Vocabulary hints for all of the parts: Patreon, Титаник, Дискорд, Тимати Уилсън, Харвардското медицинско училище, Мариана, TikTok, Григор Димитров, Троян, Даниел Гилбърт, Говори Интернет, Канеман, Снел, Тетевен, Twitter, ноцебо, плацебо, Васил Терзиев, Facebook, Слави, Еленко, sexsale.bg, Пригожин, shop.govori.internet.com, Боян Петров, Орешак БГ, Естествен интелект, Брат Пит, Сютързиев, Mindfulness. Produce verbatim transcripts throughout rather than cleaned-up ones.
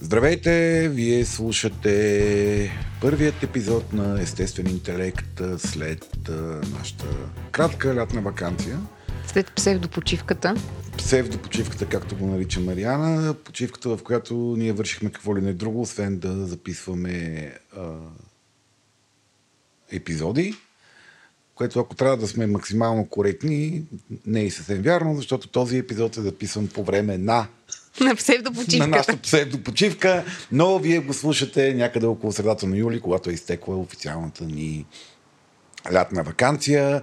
Здравейте, вие слушате първият епизод на Естествен интелект след нашата кратка лятна ваканция. След псевдопочивката. Псевдопочивката, както го нарича Мариана, почивката, в която ние вършихме какво ли не друго, освен да записваме а, епизоди, което ако трябва да сме максимално коректни, не е и съвсем вярно, защото този епизод е записан по време на на псевдопочивката. На нашата псевдопочивка, но вие го слушате някъде около средата на юли, когато е изтекла официалната ни лятна ваканция.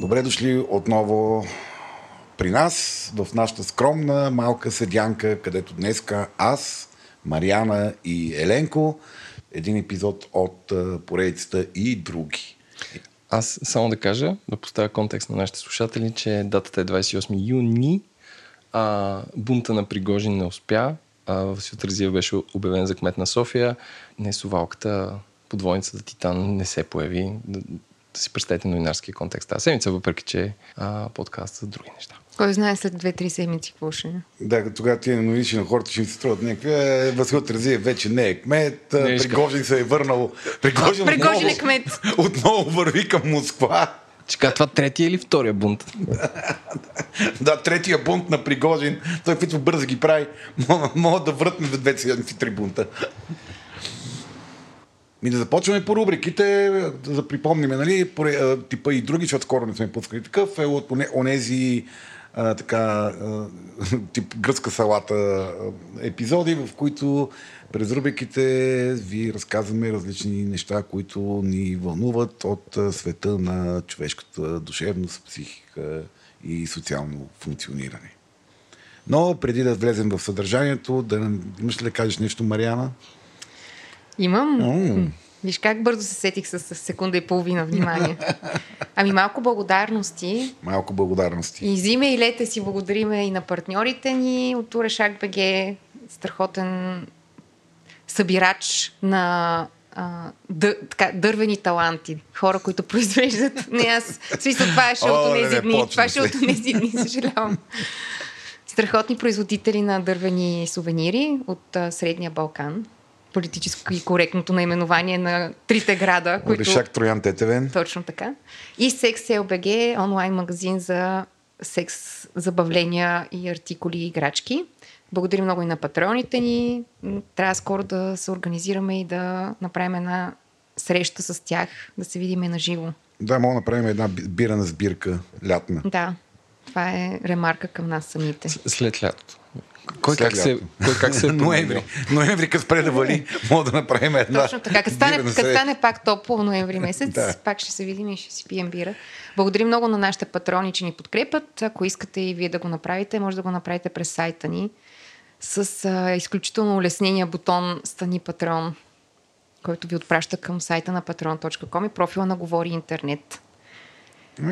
Добре дошли отново при нас, в нашата скромна малка седянка, където днеска аз, Мариана и Еленко, един епизод от поредицата и други. Аз само да кажа, да поставя контекст на нашите слушатели, че датата е двадесет и осми юни, а бунта на Пригожин не успя, а Сютързиев беше обявен за кмет на София, не сувалката, подвойницата Титан не се появи. Да си представите новинарския контекст тази седмица, въпреки че а, подкаст са други неща. Кой знае след две-три седмици какво ще е? Да, тогава тия новиничи на хората ще им се струват някакви. Васил Терзиев вече не е кмет, Пригожин се е върнал. Пригожин е кмет. Отново върви към Москва. Чека, това третия или втория бунт? Да, третия бунт на Пригожин. Той каквито бързо ги прави, мога да въртне до две седмици три бунта. И да започваме по рубриките, да припомниме, нали, типа и други, защото скоро не сме пускали такъв, е от онези а, така, а, тип гръцка салата епизоди, в които през рубриките ви разказваме различни неща, които ни вълнуват от света на човешката душевност, психика и социално функциониране. Но преди да влезем в съдържанието, да имаш ли да кажеш нещо, Мариана? Имам. Mm. Виж как бързо се сетих с секунда и половина внимание. Ами малко благодарности. Малко благодарности. И зиме и лете си благодариме и на партньорите ни от Орешак БГ, страхотен събирач на а, дър, така, дървени таланти. Хора, които произвеждат. Не, аз смисъл, това е шелото нези дни. Това е шелото нези дни, съжалявам. Страхотни производители на дървени сувенири от а, Средния Балкан. Политически и коректното наименование на трите града. Които... Орешак, Троян, Тетевен. Точно така. И секс сейл точка би джи, онлайн магазин за секс, забавления и артикули и играчки. Благодарим много и на патреоните ни. Трябва скоро да се организираме и да направим една среща с тях, да се видим на живо. Да, мога да направим една бирана сбирка лятна. Да, това е ремарка към нас самите. След лятото. Кой как, се, кой как се е ноември? Ноември, като спре да вали, мога да направим една... Точно така. Като стане, стане пак топло ноември месец, да. Пак ще се видим и ще си пием бира. Благодарим много на нашите патрони, че ни подкрепят. Ако искате и вие да го направите, може да го направите през сайта ни с а, изключително улеснения бутон Стани Патрон, който ви отпраща към сайта на патрон точка ком и профила на Говори Интернет.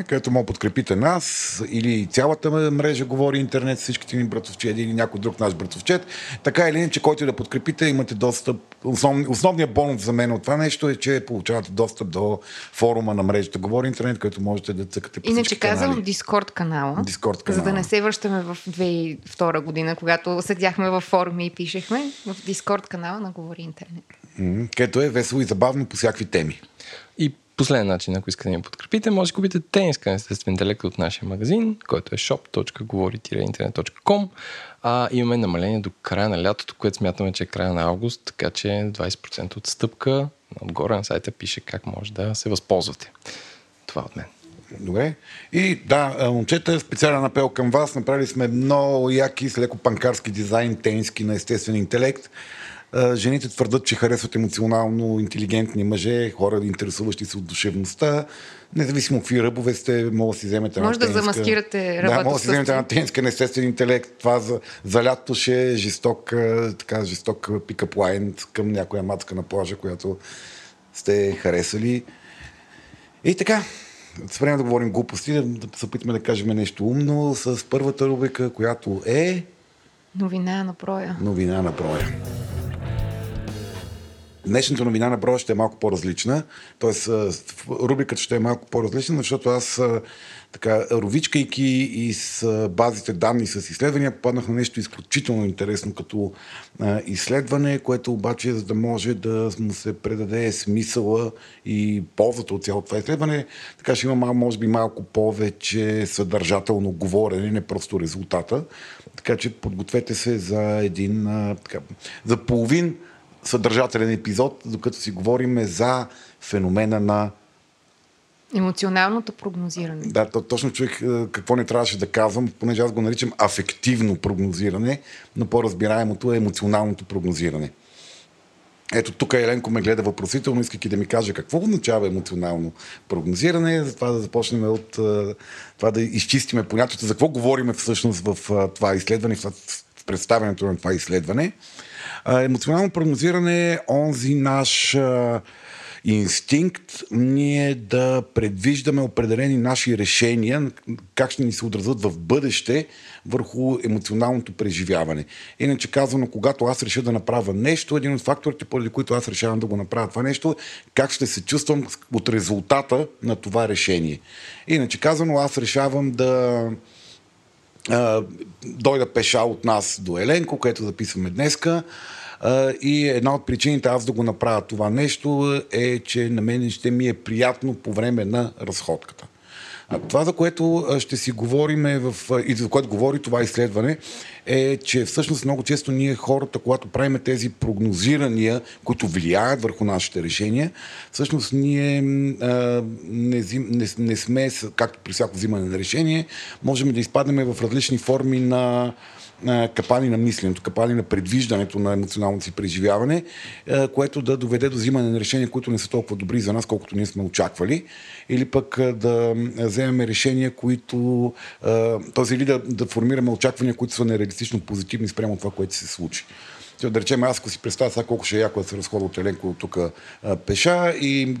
Където мога подкрепите нас или цялата мрежа Говори Интернет, всичките ни братовчеди или някой друг наш братовчет. Така или иначе, който да подкрепите, имате достъп. Основ, основният бонус за мен от това нещо е, че получавате достъп до форума на мрежата Говори Интернет, където можете да цъкате по всички канали. Иначе казвам Дискорд канала, Дискорд канала, за да не се връщаме в две хиляди и втора година, когато седяхме във форуми и пишехме в Дискорд канала на Говори Интернет. М-м, където е весело и забавно по всякакви теми. И последен начин, ако искате да ми подкрепите, може да купите тениска на Естествен интелект от нашия магазин, който е шоп точка говори точка интернет точка ком. А имаме намаление до края на лятото, което смятаме, че е края на август, така че двадесет процента отстъпка. Отгоре на сайта пише как може да се възползвате. Това от мен. Добре. И да, момчета, специален апел към вас. Направили сме много яки с леко панкарски дизайн тениски на Естествен интелект. Жените твърдат, че харесват емоционално интелигентни мъже, хора, интересуващи се от душевността. Независимо какви ръбове сте, мога да си вземете една тенска. Може да замаскирате ръбата. Да, мога да си вземете една тенска на естествен интелект. Това за, за лято ще е жесток, така, жесток пикъп лайн към някоя мацка на плажа, която сте харесали. И така, с време да говорим глупости, да се опитаме да кажем нещо умно с първата рубрика, която е... Новина на броя. Новина на броя. Днешната новина на броя ще е малко по-различна. Тоест, рубриката ще е малко по-различна, защото аз, така, ровичкайки и с базите данни с изследвания, попаднах на нещо изключително интересно като изследване, което обаче, за да може да му се предаде смисъла и ползата от цялото това изследване, така ще има, може би, малко повече съдържателно говорене, не просто резултата. Така че подгответе се за един, така, за половин съдържателен епизод, докато си говорим за феномена на емоционалното прогнозиране. Да, то, точно човек какво не трябваше да казвам, понеже аз го наричам афективно прогнозиране, но по-разбираемото е емоционалното прогнозиране. Ето тук Еленко ме гледа въпросително, искайки да ми каже какво означава емоционално прогнозиране, затова да започнем от това да изчистиме понятието, за какво говорим всъщност в това изследване, в представянето на това изследване. Емоционално прогнозиране е онзи наш а, инстинкт ние да предвиждаме определени наши решения, как ще ни се отразят в бъдеще върху емоционалното преживяване. Иначе казано, когато аз реша да направя нещо, един от факторите, поради които аз решавам да го направя това нещо, как ще се чувствам от резултата на това решение. Иначе казано, аз решавам да... Uh, дойда пеша от нас до Еленко, което записваме днеска, uh, и една от причините аз да го направя това нещо е, че на мен ще ми е приятно по време на разходката. А това, за което ще си говорим е в, и за което говори това изследване, е, че всъщност много често ние хората, когато правим тези прогнозирания, които влияят върху нашите решения, всъщност ние а, не, не, не сме, както при всяко взимане на решение, можем да изпаднем в различни форми на капани на мисленето, капани на предвиждането на емоционалното си преживяване, което да доведе до взимане на решения, които не са толкова добри за нас, колкото ние сме очаквали. Или пък да вземем решения, които... Тоест, или да, да формираме очаквания, които са нереалистично позитивни спрямо това, което се случи. Да речем, аз ако си представя сега колко ще е яко да се разходва от Еленко от тук пеша и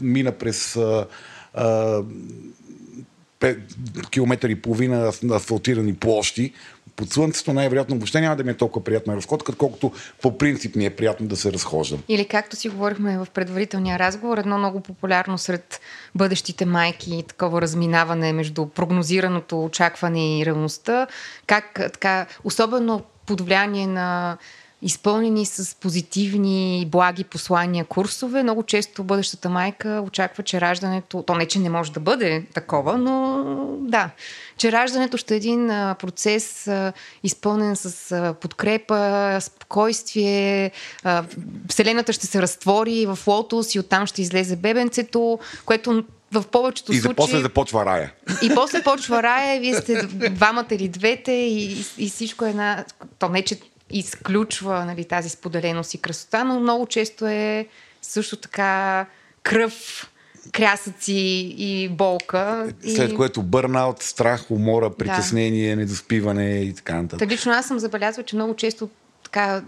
мина през... километър и половина асфалтирани площи под слънцето, най-вероятно въобще няма да ми е толкова приятна разходка, колкото по принцип ми е приятно да се разхождам. Или както си говорихме в предварителния разговор, едно много популярно сред бъдещите майки и такова разминаване между прогнозираното очакване и реалността, как така, особено под влияние на изпълнени с позитивни и благи послания курсове, много често бъдещата майка очаква, че раждането, то не, че не може да бъде такова, но да, че раждането ще е един процес изпълнен с подкрепа, спокойствие, вселената ще се разтвори в лотос и оттам ще излезе бебенцето, което... В повечето и случаи... после започва рая. И после почва рая, вие сте двамата или двете и, и всичко е една... То не, че изключва, нали, тази споделеност и красота, но много често е също така кръв, крясъци и болка. След и... което бърнаут, страх, умора, притеснение, да. Недоспиване и така нататък. Лично аз съм забелязала, че много често така...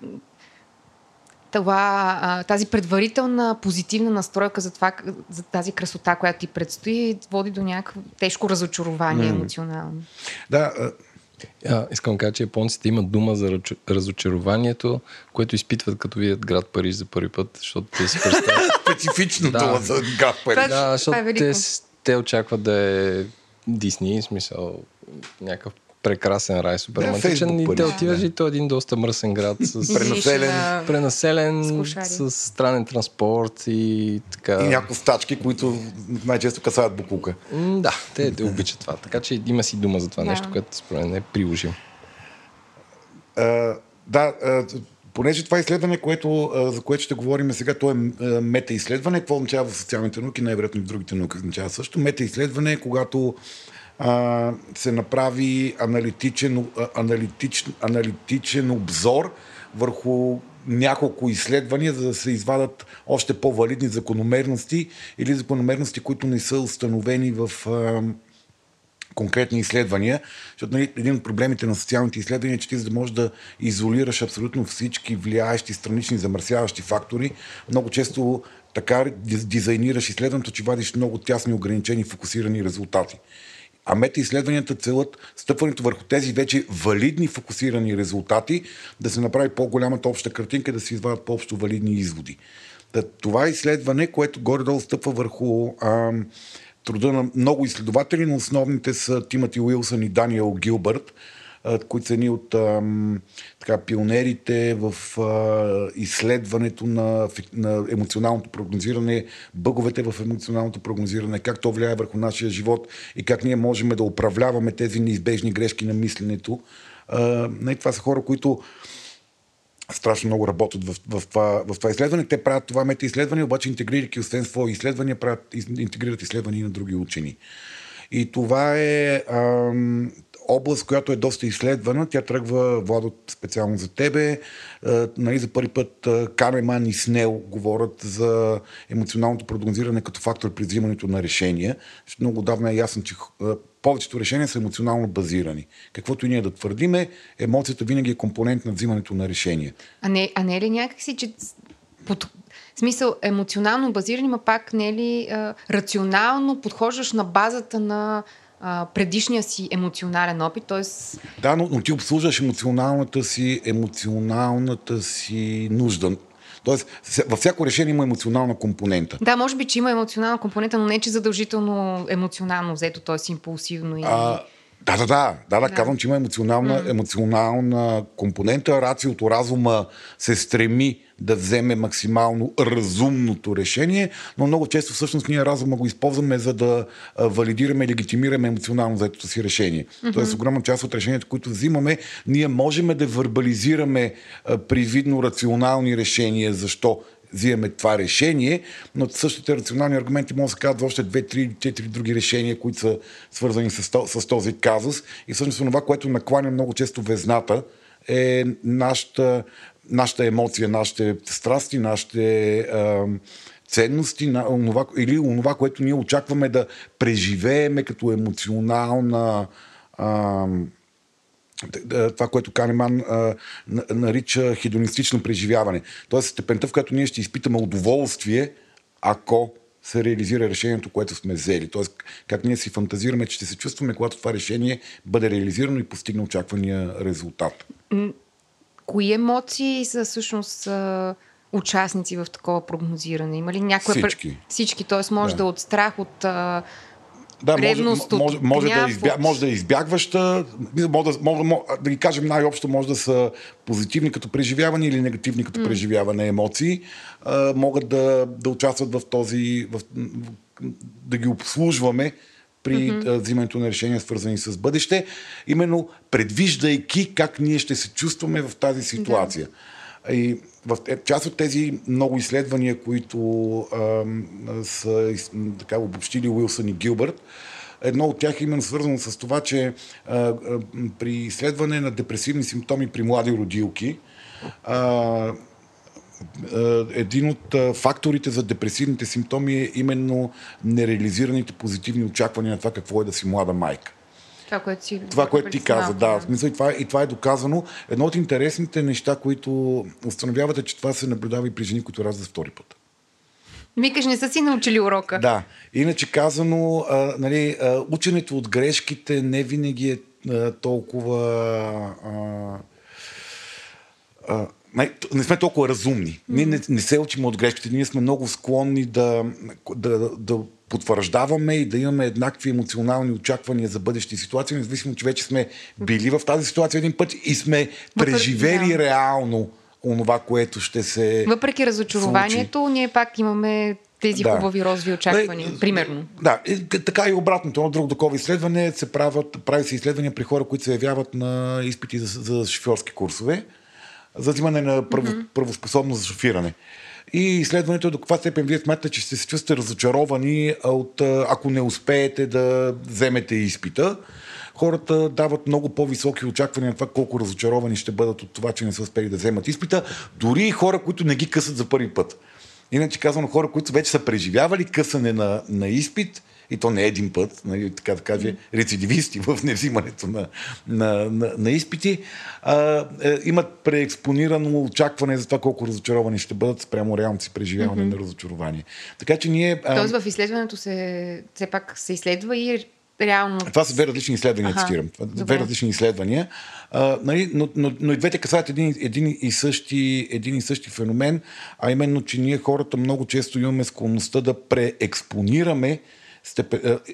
Това, тази предварителна позитивна настройка за, това, за тази красота, която ти предстои, води до някакво тежко разочарование mm. емоционално. Да. А, искам да кажа, че японците имат дума за разочарованието, което изпитват като видят град Париж за първи път, защото те си представят... Специфично да. Дума за град Париж. Да, защото е те, те очакват да е Дисни, в смисъл някакъв прекрасен рай, супер да, романтичен. И те отиваш да. И той е един доста мръсен град. С... Пренаселен. Пренаселен, с, с странен транспорт и така. И някакви стачки, които най-често касаят буклука. М, да, те, те обичат това. Така че има си дума за това да. Нещо, което според мен е приложим. Uh, да, uh, понеже това изследване, което, за което ще говорим сега, то е мета-изследване. Какво означава в социалните науки, най-вероятно и в другите науки означава също. Мета-изследване е когато се направи аналитичен, аналитичен, аналитичен обзор върху няколко изследвания, за да се извадат още по-валидни закономерности или закономерности, които не са установени в а, конкретни изследвания. Защото нали, един от проблемите на социалните изследвания е, че ти за да можеш да изолираш абсолютно всички влияещи, странични, замърсяващи фактори, много често така дизайнираш изследването, че вадиш много тясни, ограничени, фокусирани резултати. А мета-изследванията целят стъпването върху тези вече валидни, фокусирани резултати, да се направи по-голямата обща картинка, да се извадат по-общо валидни изводи. Това е изследване, което горе-долу стъпва върху а, труда на много изследователи, но основните са Тимати Уилсън и Даниел Гилбърт, а, които са едни от а, така, пионерите в а, изследването на, на емоционалното прогнозиране, бъговете в емоционалното прогнозиране, как то влияе върху нашия живот и как ние можем да управляваме тези неизбежни грешки на мисленето. А, това са хора, които страшно много работят в, в, това, в това изследване. Те правят това мета-изследване, обаче интегрирайки освен свои изследвания, правят, интегрират изследвания и на други учени. И това е ам, област, която е доста изследвана. Тя тръгва, Владо, специално за тебе. А, нали, за първи път а, Канеман и Снел говорят за емоционалното прогнозиране като фактор при взимането на решения. Защото много давно е ясно, че а, повечето решения са емоционално базирани. Каквото и ние да твърдиме, емоцията винаги е компонент на взимането на решения. А не, а не е ли някакси, че под... в смисъл емоционално базирани, ма пак не е ли а, рационално подхождаш на базата на а, предишния си емоционален опит? Тоест... Да, но, но ти обслужваш емоционалната си, емоционалната си нужда. Тоест, във всяко решение има емоционална компонента. Да, може би, че има емоционална компонента, но не че задължително емоционално взето, т.е. импулсивно. И... А, да, да, да, да, да. Казвам, че има емоционална, mm. емоционална компонента. Рациото, разума се стреми да вземе максимално разумното решение, но много често всъщност ние разума го използваме, за да валидираме и легитимираме емоционално заетото си решение. Mm-hmm. Тоест, огромна част от решенията, които взимаме, ние можем да вербализираме привидно рационални решения, защо взимаме това решение, но същите рационални аргументи може да се казват за още две, три, четири други решения, които са свързани с този казус. И всъщност това, което накланя много често везната, е нашата нашата емоция, нашите страсти, нашите а, ценности на, онова, или онова, което ние очакваме да преживееме като емоционална а, това, което Канеман а, нарича хедонистично преживяване. Тоест степента, в която ние ще изпитаме удоволствие, ако се реализира решението, което сме взели. Тоест, как ние си фантазираме, че ще се чувстваме, когато това решение бъде реализирано и постигне очаквания резултат. Кои емоции са всъщност участници в такова прогнозиране? Има ли някоя... Всички. Всички, т.е. може да, да от страх, от да, ревност, може, може, от може гняв... Да избя... от... Може да е избягваща, може да, може, може, да ги кажем най-общо, може да са позитивни като преживяване или негативни като mm. преживяване емоции. А, могат да, да участват в този... В, да ги обслужваме при mm-hmm. взимането на решения, свързани с бъдеще, именно предвиждайки как ние ще се чувстваме в тази ситуация. Да. И в част от тези много изследвания, които а, са така, обобщили Уилсън и Гилбърт, едно от тях е именно свързано с това, че а, а, при изследване на депресивни симптоми при млади родилки, а, един от факторите за депресивните симптоми е именно нереализираните позитивни очаквания на това какво е да си млада майка. Това, което, си това, което ти каза, да. И това, и това е доказано. Едно от интересните неща, които установявате, че това се наблюдава и при жени, които раждат втори път. Викаш, не са си научили урока. Да. Иначе казано, а, нали, а, ученето от грешките не винаги е а, толкова... А, а, не сме толкова разумни. Ние не, не се учим от грешките. Ние сме много склонни да, да, да потвърждаваме и да имаме еднакви емоционални очаквания за бъдещи ситуации, независимо, че вече сме били в тази ситуация един път и сме преживели да. реално онова, което ще се Въпреки разочарованието, случи. Ние пак имаме тези да. хубави розови очаквания, да, примерно. Да, така и обратното. Едно друго такова изследване се правят, прави се изследвания при хора, които се явяват на изпити за, за шофьорски курсове, за взимане на право, mm-hmm. правоспособност за шофиране. И изследването е до каква степен вие смятате, че ще се чувствате разочаровани, от, ако не успеете да вземете изпита. хората дават много по-високи очаквания на това колко разочаровани ще бъдат от това, че не са успели да вземат изпита. Дори и хора, които не ги късат за първи път. Иначе казвам, хора, които вече са преживявали късане на, на изпит, и то не е един път, нали, така да кажа, рецидивисти в невзимането на, на, на, на изпити, а, е, имат преекспонирано очакване за това колко разочаровани ще бъдат спрямо реалното си преживяване mm-hmm. на разочарование. Така че ние... А... Тоест в изследването се, все пак се изследва и реално... Това са две различни изследвания, Аха, цитирам. Добре. Две различни изследвания. А, нали, но, но, но и двете касаят един, един, и същи, един и същи феномен, а именно, че ние хората много често имаме склонността да преекспонираме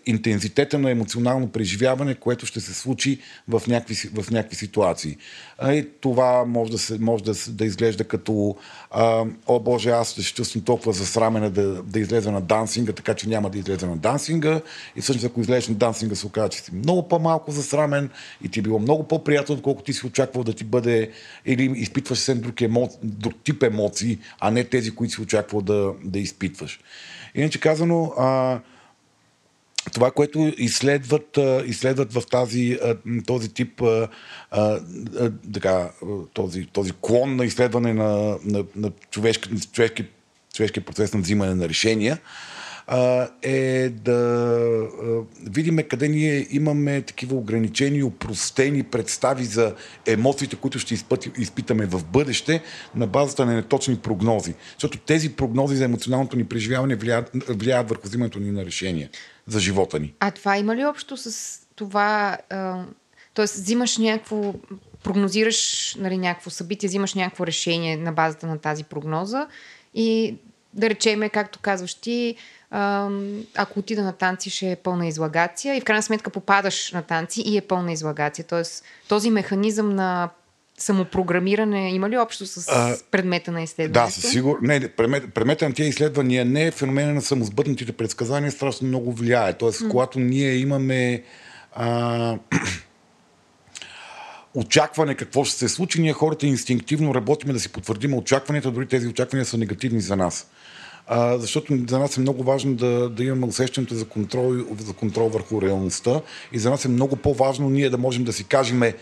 интензитета на емоционално преживяване, което ще се случи в някакви, в някакви ситуации. И това може да, се, може да, да изглежда като а, о боже, аз ще чувствам толкова засрамен да, да излезе на дансинга, така че няма да излезе на дансинга. И всъщност, ако излезеш на дансинга, се оказа, че си много по-малко засрамен и ти е било много по-приятно, отколкото ти си очаквал да ти бъде, или изпитваш съвсем друг, емо... друг тип емоции, а не тези, които си очаквал да, да изпитваш. Иначе казано, а, това, което изследват, изследват в тази, този тип така, този, този клон на изследване на, на, на човешки, човешки, човешки процес на взимане на решения, е да видим къде ние имаме такива ограничени, опростени представи за емоциите, които ще изпитаме в бъдеще на базата на неточни прогнози. Защото тези прогнози за емоционалното ни преживяване влияят, влияят върху взимането ни на решения за живота ни. А това има ли общо с това, т.е. взимаш някакво, прогнозираш, нали, някакво събитие, взимаш някакво решение на базата на тази прогноза и да речеме, както казваш ти, ако отида на танци, ще е пълна излагация и в крайна сметка попадаш на танци и е пълна излагация. Тоест, този механизъм на самопрограмиране има ли общо с предмета на изследването? Да, със сигурност. Не, предмет, предмета на тези изследвания не е феномена на самосбъднатите предсказания, страшно много влияе. Тоест, м-м. когато ние имаме а, очакване какво ще се случи, ние хората инстинктивно работим да си потвърдим очакванията, дори тези очаквания са негативни за нас. А, защото за нас е много важно да, да имаме усещането за контрол, за контрол върху реалността и за нас е много по-важно ние да можем да си кажем е,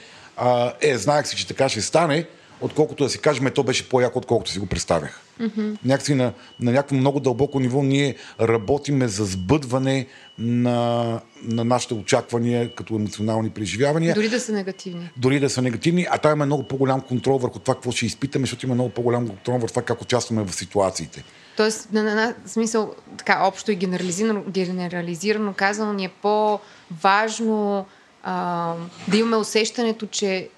знаех си, че така ще стане, отколкото да си кажем, то беше по-яко, отколкото си го представях. Mm-hmm. Някакси на, на някакво много дълбоко ниво ние работиме за сбъдване на, на нашите очаквания като емоционални преживявания. Дори да са негативни. Дори да са негативни, а там има много по-голям контрол върху това, какво ще изпитаме, защото има много по-голям контрол върху това, как участваме в ситуациите. Тоест, на, на, на смисъл, така общо и генерализирано, генерализирано казано, ни е по-важно а, да имаме усещането, че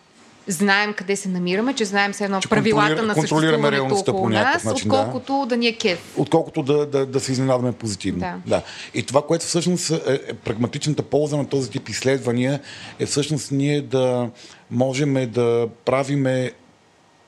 знаем къде се намираме, че знаем все едно че правилата на съществуването около нас, начин, отколкото да, да ни е кеф. Отколкото да, да, да се изненадаме позитивно. Да. Да. И това, което всъщност е, е прагматичната полза на този тип изследвания, е всъщност ние да можем да правиме,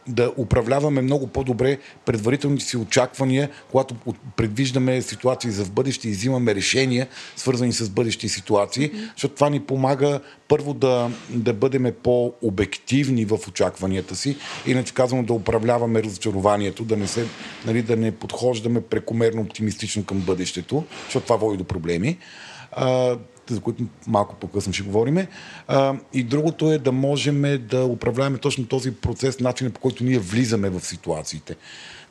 да управляваме много по-добре предварителните си очаквания, когато предвиждаме ситуации за в бъдеще и взимаме решения, свързани с бъдещи ситуации, mm-hmm. защото това ни помага първо да, да бъдем по-обективни в очакванията си, иначе казано да управляваме разочарованието, да не, се, нали, да не подхождаме прекомерно оптимистично към бъдещето, защото това води до проблеми, за които малко по-късно ще говорим. А, и другото е да можем да управляваме точно този процес, начина по който ние влизаме в ситуациите.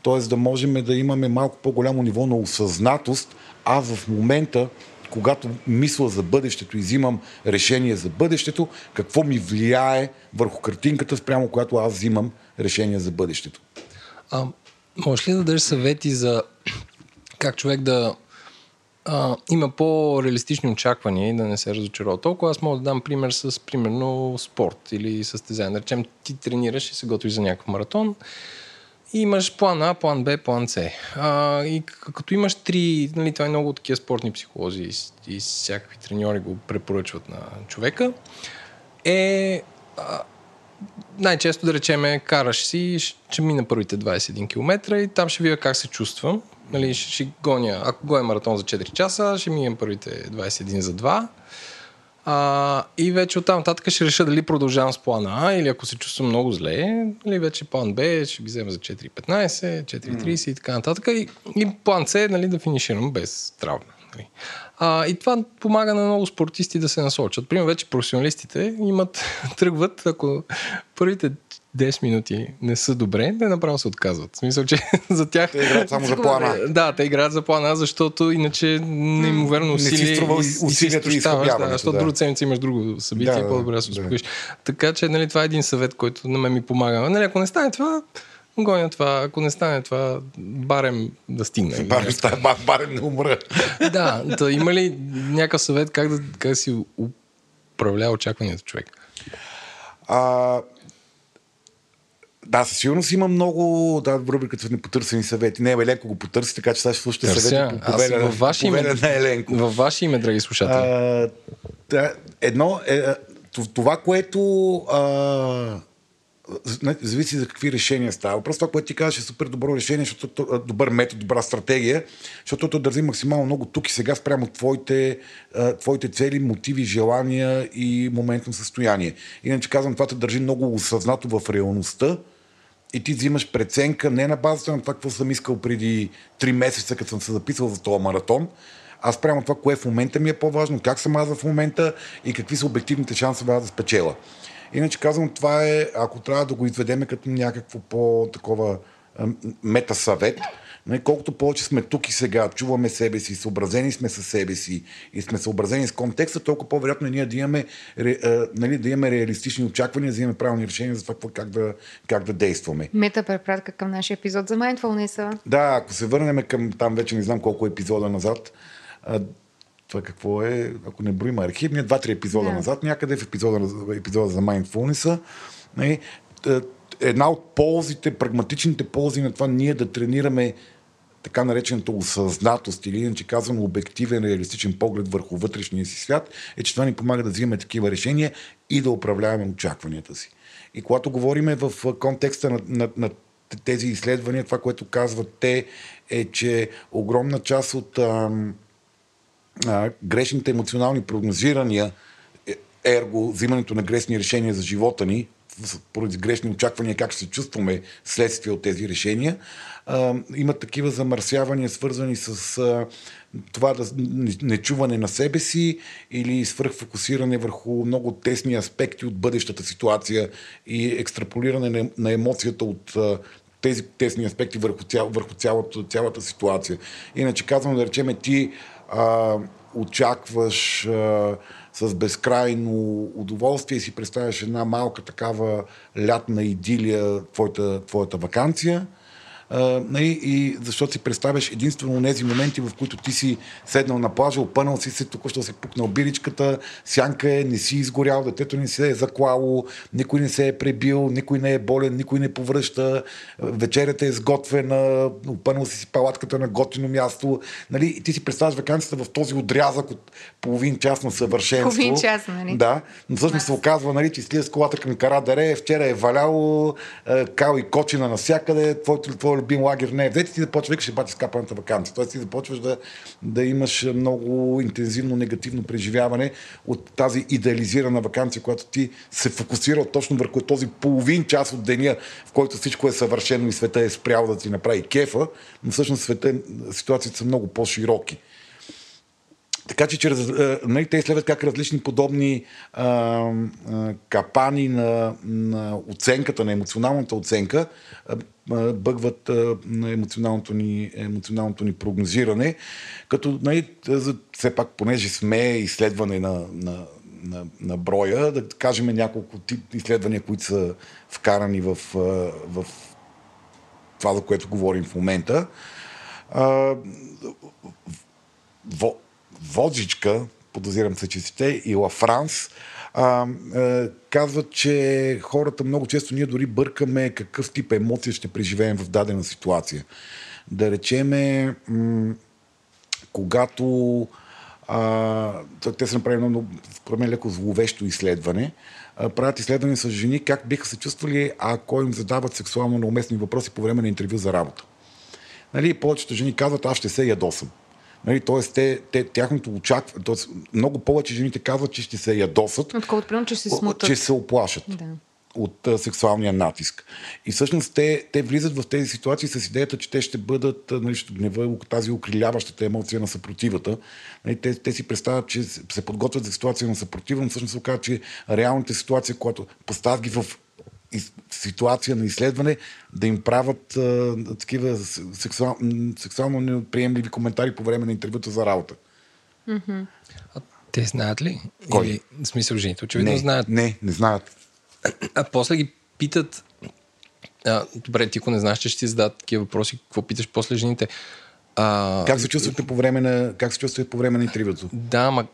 Тоест да можем да имаме малко по-голямо ниво на осъзнатост, а в момента, когато мисля за бъдещето и взимам решение за бъдещето, какво ми влияе върху картинката, спрямо която аз взимам решение за бъдещето. А, можеш ли да дадеш съвети за как човек да Uh, има по-реалистични очаквания и да не се разочарова толкова? Аз мога да дам пример с, примерно, спорт или състезание. Да речем, ти тренираш и се готвиш за някакъв маратон и имаш план А, план Б, план С. Uh, и като имаш три, нали, това е много такива спортни психолози и, и всякакви треньори го препоръчват на човека, е... Uh, най-често да речем, караш си, ще мина първите двадесет и един километра и там ще видя как се чувствам. Нали, ще, ще гоня, ако гоня маратон за четири часа, ще минем първите двадесет и един за два. А, и вече оттам нататък ще реша дали продължавам с плана А, или ако се чувствам много зле, нали, вече план Б ще ги взема за четири петнадесет, четири тридесет mm. и така нататък. И, и план С, нали, да финиширам без травма. А, и това помага на много спортисти да се насочат. Примерно вече професионалистите имат, тръгват, ако първите десет минути не са добре, те направо се отказват. В смисъл, че за тях... Те играят само за плана. Да, те играят за плана, защото иначе неимоверно усилие... Не си струва усилието и изхъбяването. Да, защото да. друга седмица имаш друго събитие, да, по-добре да се успокоиш. Да. Така че, нали, това е един съвет, който на мен ми помага. Нали, ако не стане това... Гоня това, ако не стане това, барем да стигне. Барем, да, барем не умра. Да, да, има ли някакъв съвет как да, как да си управлява очакванията човек? А, да, със сигурност има много, да, в рубриката непотърсени съвети. Не, Еленко го потърси, така че сега ще слушате да, съвети по повеля, във ваше име, на Еленко. Във ваше име, драги слушатели. А, да, едно, е, това, което... А, зависи за какви решения става. Просто това, което ти казваш, е супер добро решение, защото добър метод, добра стратегия, защото то държи максимално много тук и сега спрямо твоите, твоите цели, мотиви, желания и моментно състояние. Иначе казвам, това те държи много осъзнато в реалността и ти взимаш преценка не на базата на това, какво съм искал преди три месеца, като съм се записал за този маратон, а спрямо това, кое в момента ми е по-важно, как съм аз в момента и какви са обективните шансове аз да спечела. Иначе казвам, това е, ако трябва да го изведеме като някакво по-такова метасъвет, колкото повече сме тук и сега, чуваме себе си, съобразени сме с себе си и сме съобразени с контекста, толкова по-вероятно ние да имаме, нали, да имаме реалистични очаквания, да имаме правилни решения за това как да, как да действаме. Мета препратка към нашия епизод за Mindfulness. Да, ако се върнем към там, вече не знам колко епизода назад, това какво е, ако не броим архив, ние два-три епизода yeah. назад, някъде в епизода, епизода за Mindfulness-а. Една от ползите, прагматичните ползи на това ние да тренираме така наречената осъзнатост или иначе казвам обективен, реалистичен поглед върху вътрешния си свят, е, че това ни помага да взимаме такива решения и да управляваме очакванията си. И когато говориме в контекста на, на, на тези изследвания, това, което казват те, е, че огромна част от ам, грешните емоционални прогнозирания, ерго взимането на грешни решения за живота ни, поради грешни очаквания как ще се чувстваме следствие от тези решения, имат такива замърсявания, свързани с това нечуване на себе си или свръхфокусиране върху много тесни аспекти от бъдещата ситуация и екстраполиране на емоцията от тези тесни аспекти върху, ця, върху цялата, цялата ситуация. Иначе казвам, да речем, ти А, очакваш а, с безкрайно удоволствие и си представяш една малка такава лятна идилия твоята, твоята ваканция а, и, и защото си представяш единствено тези моменти, в които ти си седнал на плажа, опънал си се, току-що си пукнал биричката, сянка е, не си изгорял, детето не се е заклало, никой не се е пребил, никой не е болен, никой не повръща, вечерята е сготвена, опънал си си палатката на готино място, нали? И ти си представяш ваканцията в този отрязък от половин час на съвършенство. Половин час, нали? Да, но всъщност се оказва, нали, че слиза с колата към Карадаре, вчера е валяло, кал и кочина навсякъде, твоето твой любим лагер не е взет и ти започва, викаш, бати скапаната ваканция. Тоест ти започваш да, да имаш много интензивно негативно преживяване от тази идеализирана ваканция, която ти се фокусира точно върху този половин час от деня, в който всичко е съвършено и света е спрял да ти направи кефа, но всъщност света, ситуациите са много по-широки. Така че чрез, нали, те изследват как различни подобни а, а, капани на, на оценката, на емоционалната оценка, а, а, бъгват а, на емоционалното ни, емоционалното ни прогнозиране, като, нали, за, все пак, понеже сме изследване на, на, на, на броя, да кажем няколко тип изследвания, които са вкарани в, в това, за което говорим в момента. А, в Воджичка, подозирам се, че си те, и Ла Франс, а, а, казват, че хората много често ние дори бъркаме какъв тип емоция ще преживеем в дадена ситуация. Да речеме, м- когато а, те са направили много, според мен, леко зловещо изследване, а, правят изследване с жени как биха се чувствали, ако им задават сексуално неуместни въпроси по време на интервю за работа. Нали, повечето жени казват, аз ще се ядосам. Нали, тоест, те, те, тяхното очакване, много повече жените казват, че ще се ядосат, отколкото, че се смутат, че се оплашат. Да. от а, сексуалния натиск. И всъщност те, те влизат в тези ситуации с идеята, че те ще бъдат, нали, гнева, тази укриляващата емоция на съпротивата. Нали, те, те си представят, че се подготвят за ситуация на съпротива, но всъщност се оказва, че реалната ситуация, която поставят ги в ситуация на изследване, да им правят а, такива сексуал, сексуално неприемливи коментари по време на интервюта за работа. Mm-hmm. А те знаят ли? Кой? Или, в смисъл, жените очевидно не, знаят. Не, не знаят. А после ги питат, а, добре, ти ако не знаеш, че ще ти зададат такива въпроси, какво питаш после жените? А... Как се чувствате по време на, как се чувствате по време на интервюто? Да, ма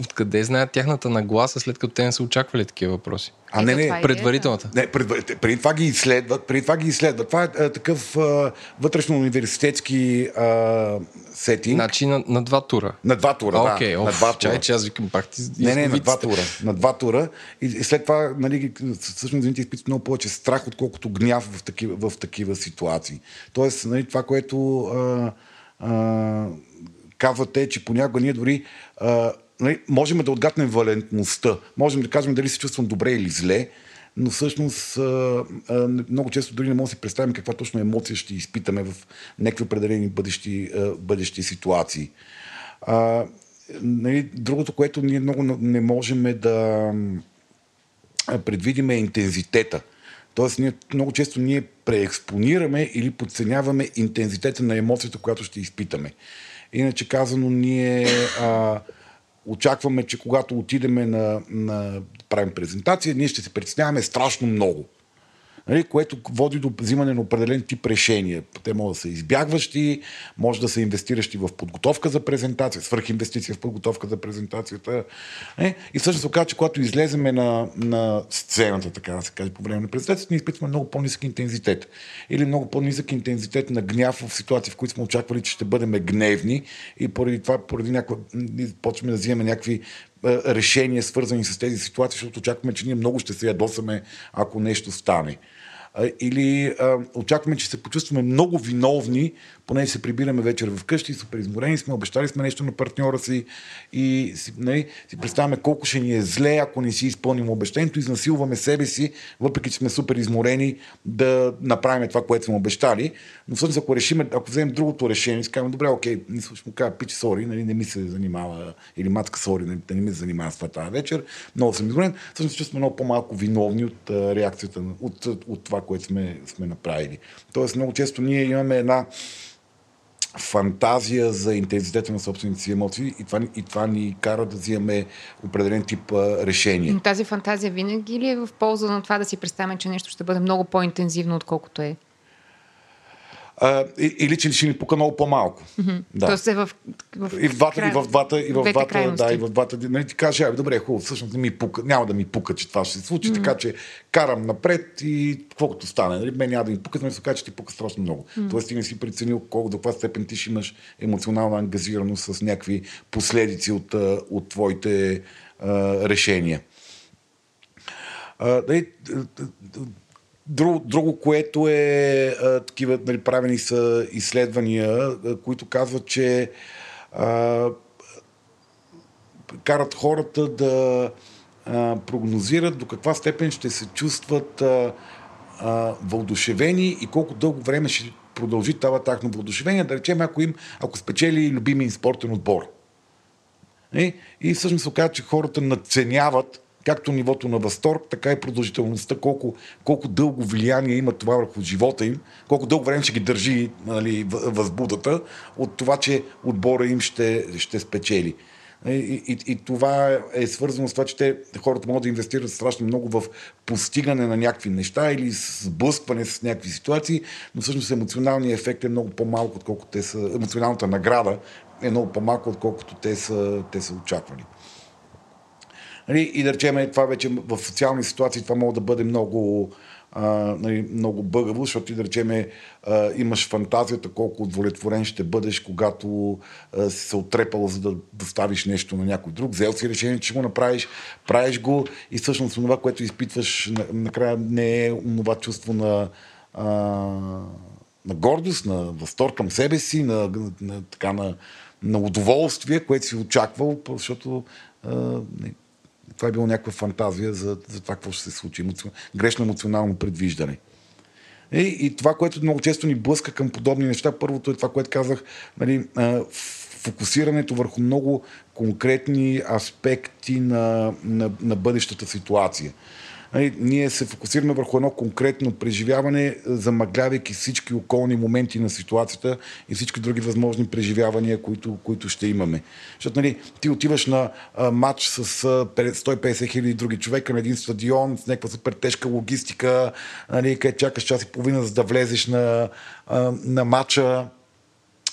откъде знаят тяхната нагласа, след като те не са очаквали такива въпроси? А не, не, предварителната. Не, пред, преди това ги изследват, преди това ги изследват. Това е а, такъв а, вътрешно университетски а, сетинг. Значи на, на два тура. На два тура, а, okay, да. Оф, на два тура. Чай, че аз викам пак ти. Не, не, на два тура. На два тура. И, и след това, нали, всъщност, извините, изпитват много повече страх, отколкото гняв в такива, в такива ситуации. Тоест, нали, това, което а, а, казвате, е, че понякога ние дори а, Нали, можем да отгатнем валентността, можем да кажем дали се чувствам добре или зле, но всъщност а, а, много често дори не можем да си представим каква точно емоция ще изпитаме в някакви определени бъдещи, а, бъдещи ситуации. А, нали, другото, което ние много не можем е да предвидим е интензитета. Тоест, ние, много често ние преекспонираме или подценяваме интензитета на емоцията, която ще изпитаме. Иначе казано, ние... А, очакваме, че когато отидеме на, на правим презентация, ние ще се притесняваме страшно много. Нали? Което води до взимане на определен тип решения. Те могат да са избягващи, може да са инвестиращи в подготовка за презентация, свърхинвестиция в подготовка за презентацията. Нали? И всъщност се оказва, че когато излеземе на, на сцената, така да се каже, по време на презентацията, ние изпитваме много по-нисък интензитет. Или много по-нисък интензитет на гняв в ситуации, в които сме очаквали, че ще бъдем гневни и поради това, поради някаква, почваме да взимаме някакви решения, свързани с тези ситуации, защото очакваме, че ние много ще се ядосаме, ако нещо стане. Или а, очакваме, че се почувстваме много виновни, понеже се прибираме вечер вкъщи, супер изморени сме, обещали сме нещо на партньора си и си, нали, си представяме колко ще ни е зле, ако не си изпълним обещанието, изнасилваме себе си, въпреки че сме супер изморени да направим това, което сме обещали. Но всъщност, ако решиме, ако вземем другото решение, си кажем, добре, окей, не слушам, кажа, пич, сори, нали, не ми се занимава, или мацка, сори, нали, не ми се занимава с това тази вечер, много съм изморен, всъщност се чувстваме много по-малко виновни от а, реакцията, от, от, от това, което сме, сме направили. Тоест, много често ние имаме една фантазия за интензитета на собствените си емоции и това, и това ни кара да взимаме определен тип а, решение. Но тази фантазия винаги ли е в полза на това да си представим, че нещо ще бъде много по-интензивно, отколкото е? А, или че ще ни пука много по-малко. Mm-hmm. Да. Тоест е в, в... И в двата, и в двата, и в двата, да, и в двата. Нали, ти кажа, добре, хубаво, всъщност не ми пука, няма да ми пука, че това ще се случи, mm-hmm. така че карам напред и каквото стане. Нали, мен няма да ми пука, но ми се казва, че ти пука страшно много. Mm-hmm. Тоест ти не си преценил колко, до каква степен ти ще имаш емоционална ангажираност с някакви последици от, от твоите а, решения. А, дали, Друго, друго, което е а, такива, нали, правени са изследвания, а, които казват, че а, карат хората да а, прогнозират до каква степен ще се чувстват а, а, въодушевени и колко дълго време ще продължи това тяхно въодушевение, да речем, ако им, ако спечели любими им спортен отбор. И, и всъщност се оказва, че хората надценяват както нивото на възторг, така и продължителността, колко, колко дълго влияние има това върху живота им, колко дълго време ще ги държи, нали, възбудата от това, че отбора им ще, ще спечели. И, и, и това е свързано с това, че те, хората могат да инвестират страшно много в постигане на някакви неща или сблъскване с някакви ситуации, но всъщност емоционалният ефект е много по-малко, отколкото те са, емоционалната награда е много по-малко, отколкото те са, те са очаквани. И да речем, това вече в социални ситуации това може да бъде много, а, много бъгаво, защото и да речем а, имаш фантазията колко удовлетворен ще бъдеш, когато а, си се отрепал, за да доставиш нещо на някой друг. Взел си решение, че го направиш, правиш го и всъщност това, което изпитваш накрая, не е това чувство на... А, на гордост, на възторг към себе си, на, на, на, така, на, на удоволствие, което си очаквал, защото а, не, това е било някаква фантазия за, за това какво ще се случи. Емоци... Грешно емоционално предвиждане. И, и това, което много често ни блъска към подобни неща, първото е това, което казах, нали, фокусирането върху много конкретни аспекти на, на, на бъдещата ситуация. Ние се фокусираме върху едно конкретно преживяване, замъглявайки всички околни моменти на ситуацията и всички други възможни преживявания, които, които ще имаме. Защото, нали, ти отиваш на а, матч с сто и петдесет хиляди други човека на един стадион с някаква супер тежка логистика, нали, къде чакаш час и половина, за да влезеш на, а, на матча.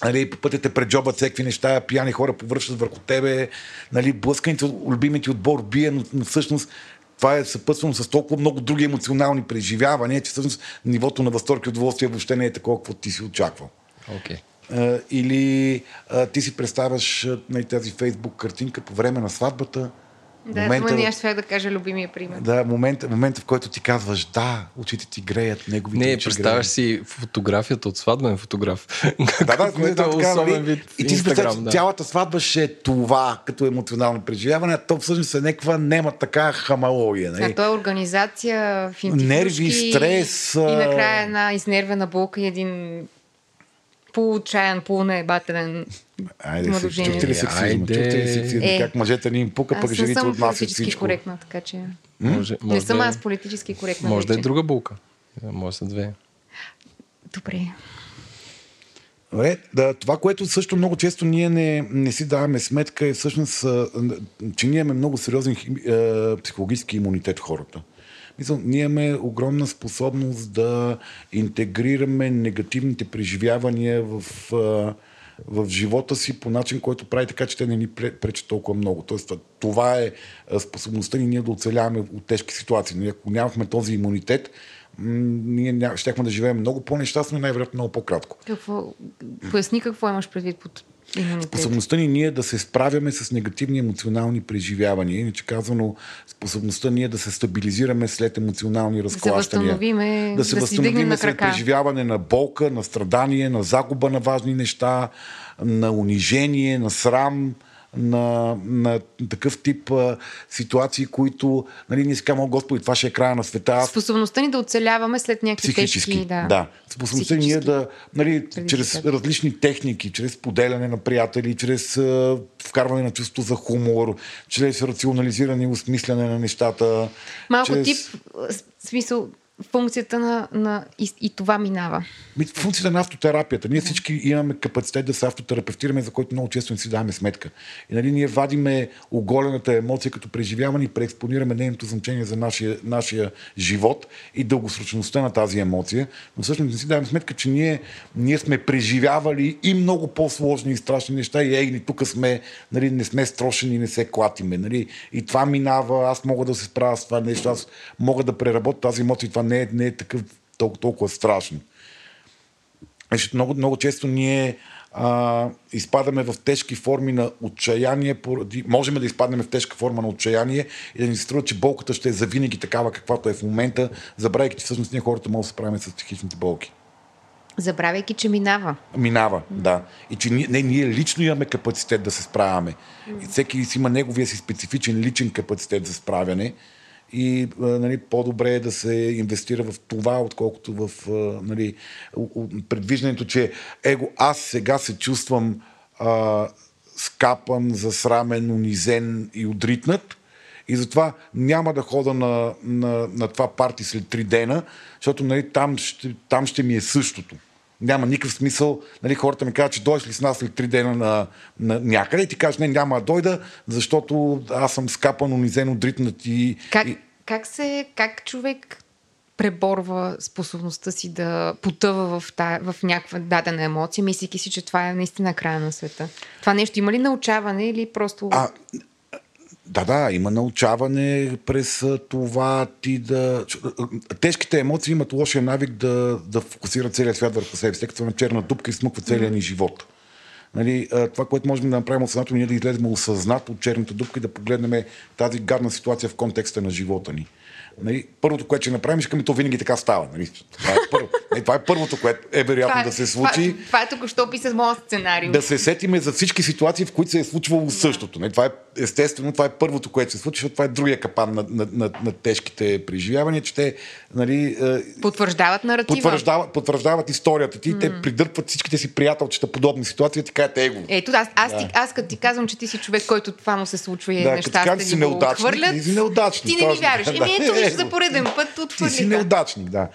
Нали, по пътя те преджобват всякакви неща, пияни хора повършват върху тебе, нали, блъсканите любимите отбор бие, но, но всъщност това е съпътствано с толкова много други емоционални преживявания, че всъщност нивото на възторг и удоволствие въобще не е такова, каквото ти си очаквал. Okay. Или ти си представяш тази Фейсбук картинка по време на сватбата. Да, момента, аз ще да кажа любимия пример. Да, момента, момента, в който ти казваш, да, очите ти греят, неговите очи греят. Не, представяш си фотографията от сватбен фотограф. Да, да, да, е да особен вид. И ти си представяш, да. Цялата сватба ще е това, като емоционално преживяване, а то всъщност е някаква нема така хамалогия. Не? А то е организация, финтифушки, нерви, стрес. И, и накрая една изнервена болка и един получаян, полунебателен. Айде, чухте ли сексизма? Чухте ли сексизма? Е, как мъжете ни им пука, пък жените от нас е всичко. Коректна, така, че... може, може не съм да е... аз политически коректна. Може вече. Да е друга булка. Може са две. Добре. Добре, да, това, което също много често ние не, не си даваме сметка е всъщност, че ние имаме много сериозен хим... психологически имунитет хората. Мисля, ние имаме огромна способност да интегрираме негативните преживявания в, в живота си по начин, който прави така, че те не ни пречат толкова много. Тоест, това е способността ни ние да оцеляваме от тежки ситуации. Но ако нямахме този имунитет, ние щяхме да живеем много по-нещастно и най-вероятно много по-кратко. Какво? Поясни какво имаш предвид под имунитет. Способността ни ние да се справяме с негативни емоционални преживявания. Иначе казано, способността ние да се стабилизираме след емоционални разклащания. Да, да се да възстановиме след преживяване на болка, на страдание, на загуба на важни неща, на унижение, на срам, на, на такъв тип а, ситуации, които, нали, ние си казваме, Господи, това ще е края на света. Способността ни да оцеляваме след някакви тежки... Да, да. Способността ни е да, нали, чрез различни техники, чрез поделяне на приятели, чрез а, вкарване на чувство за хумор, чрез рационализиране и осмисляне на нещата. Малко чрез... тип, в смисъл... Функцията на, на и, и това минава. Функцията на автотерапията. Ние всички имаме капацитет да се автотерапевтираме, за който много често не си даваме сметка. И, нали, ние вадиме оголената емоция като преживяване и преекспонираме нейното значение за нашия, нашия живот и дългосрочността на тази емоция. Но всъщност не си даваме сметка, че ние, ние сме преживявали и много по-сложни и страшни неща и егни, тук сме, нали, не сме строшени, не се клатиме. Нали? И това минава, аз мога да се справя с това нещо, аз мога да преработя тази емоция, това не е, не е такъв, толкова, толкова страшно. Много, много често ние а, изпадаме в тежки форми на отчаяние, поради, можем да изпаднем в тежка форма на отчаяние и да ни се струва, че болката ще е завинаги такава, каквато е в момента, забравяйки, че всъщност ние хората може да се справим с психичните болки. Забравяйки, че минава. Минава, mm-hmm. да. И че ние, не, ние лично имаме капацитет да се справяме. Mm-hmm. И всеки си има неговия си специфичен личен капацитет за справяне. И, нали, по-добре е да се инвестира в това, отколкото в, нали, предвиждането, че его, аз сега се чувствам а, скапан, засрамен, унизен и отритнат. И затова няма да хода на, на, на това парти след три дена, защото, нали, там, ще, там ще ми е същото. Няма никакъв смисъл. Нали, хората ми казват, че дойдеш ли с нас след три дена на, на някъде и ти кажеш, не, няма да дойда, защото аз съм скапан, унизен, отритнат и... Как, и... как, се, как човек преборва способността си да потъва в, та, в някаква дадена емоция, мислики си, че това е наистина края на света? Това нещо има ли научаване или просто... А... Да, да, има научаване през това ти да... Тежките емоции имат лошия навик да, да фокусират целия свят върху себе си, като на черна дупка и смъква целия ни живот. Нали, това, което можем да направим осъзнато, ние да излезем осъзнато от черната дупка и да погледнем тази гадна ситуация в контекста на живота ни. Нали, първото, което ще направим, ще към и то винаги така става. Нали? Това е първо. И това е първото, което е вероятно това, да се случи. Това, това е току-що описа моят сценарий. Да се сетиме за всички ситуации, в които се е случвало същото. Не? Това е естествено, това е първото, което се случи, защото това е другия капан на, на, на, на тежките преживявания, че те, нали, потвърждават наратива. Потвърждават, потвърждават историята ти, mm. те придърпват всичките си приятелчета, подобни ситуации, така е его. Ето, аз, аз, да. аз, аз като ти казвам, че ти си човек, който това му се случва и да, нещата ти го отхвърлят, ти не ми вярваш. Еми ето, виж, за пореден път отхвърли. Ти си неудачник, да.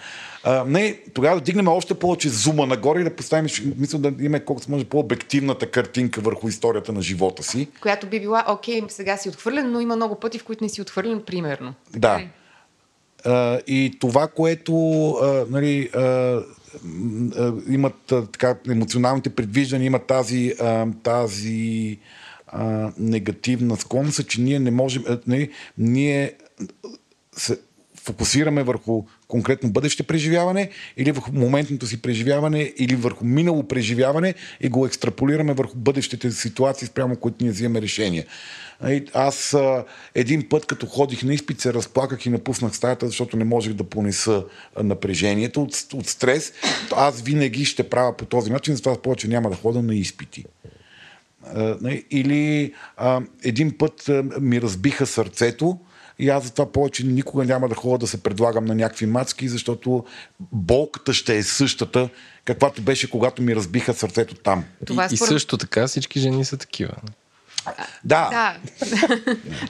А, не, тогава да дигнем още повече зума нагоре и да поставим, мисля, да имаме колкото може по-обективната картинка върху историята на живота си. Която би била, окей, сега си отхвърлен, но има много пъти, в които не си отхвърлен, примерно. Да. А, и това, което а, нали, а, имат а, така, емоционалните предвиждания, имат тази, а, тази а, негативна склонност, че ние не можем, а, не, ние се фокусираме върху конкретно бъдеще преживяване или върху моментното си преживяване или върху минало преживяване и го екстраполираме върху бъдещите ситуации, спрямо които ние взимаме решения. Аз един път, като ходих на изпит, се разплаках и напуснах стаята, защото не можех да понеса напрежението от, от стрес. Аз винаги ще правя по този начин, затова повече няма да ходя на изпити. Или един път ми разбиха сърцето, и аз затова повече никога няма да ходя да се предлагам на някакви мацки, защото болката ще е същата, каквато беше, когато ми разбиха сърцето там. Това и, спор... и също така всички жени са такива. Да.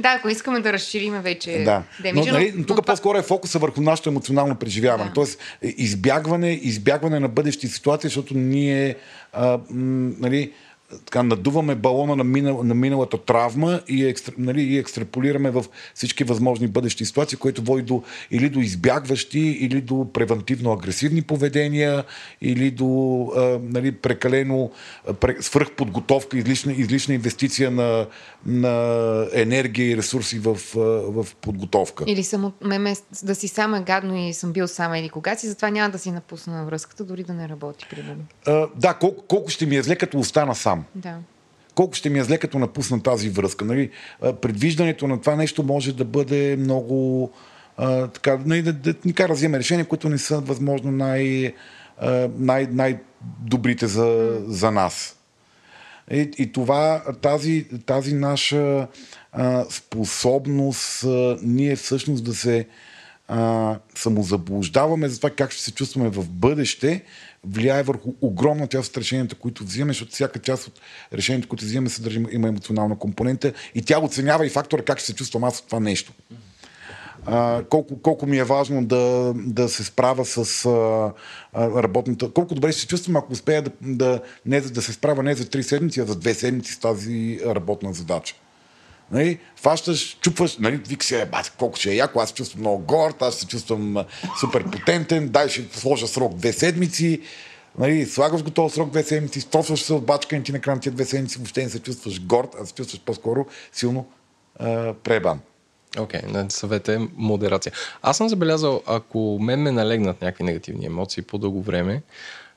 Да, ако искаме да разширим вече. Да. Но, нали, но тук по-скоро е фокуса върху нашето емоционално преживяване. Да. Тоест избягване, избягване на бъдещи ситуации, защото ние... А, м, нали, така, надуваме балона на, минал, на миналата травма и, екстр, нали, и екстраполираме в всички възможни бъдещи ситуации, които води до, или до избягващи, или до превентивно-агресивни поведения, или до а, нали, прекалено свръхподготовка, излишна, излишна инвестиция на, на енергия и ресурси в, в подготовка. Или само меме, да си сама гадно и съм бил сама или кога си, затова няма да си напусна връзката, дори да не работи, примерно. А, да, колко, колко ще ми е зле, като остана сам. Да. Колко ще ми е зле, като напусна тази връзка. Нали? Предвиждането на това нещо може да бъде много... А, така, да, да, да ни кара да вземе решения, които не са възможно най, а, най, най-добрите за, за нас. И, и това, тази, тази наша а, способност а, ние всъщност да се а, самозаблуждаваме за това как ще се чувстваме в бъдеще, влияе върху огромна част от решенията, които взимаме, защото всяка част от решенията, които взимаме, съдържа, има емоционална компонента и тя оценява и фактора как ще се чувствам аз от това нещо. А, колко, колко ми е важно да, да се справя с а, работната... Колко добре ще се чувствам, ако успея да, да, не, да се справя не за три седмици, а за две седмици с тази работна задача. Нали, фащаш, чупваш, нали, вик си, е, бат, колко ще е яко, аз се чувствам много горд, аз се чувствам супер потентен, дай ще сложа срок две седмици, нали, слагаш го този срок две седмици, строфваш се от бачка и ти накрая на тия две седмици въобще не се чувстваш горд, а се чувстваш по-скоро силно а, пребан. Окей, okay, съветът е модерация. Аз съм забелязал, ако мен ме налегнат някакви негативни емоции по-дълго време,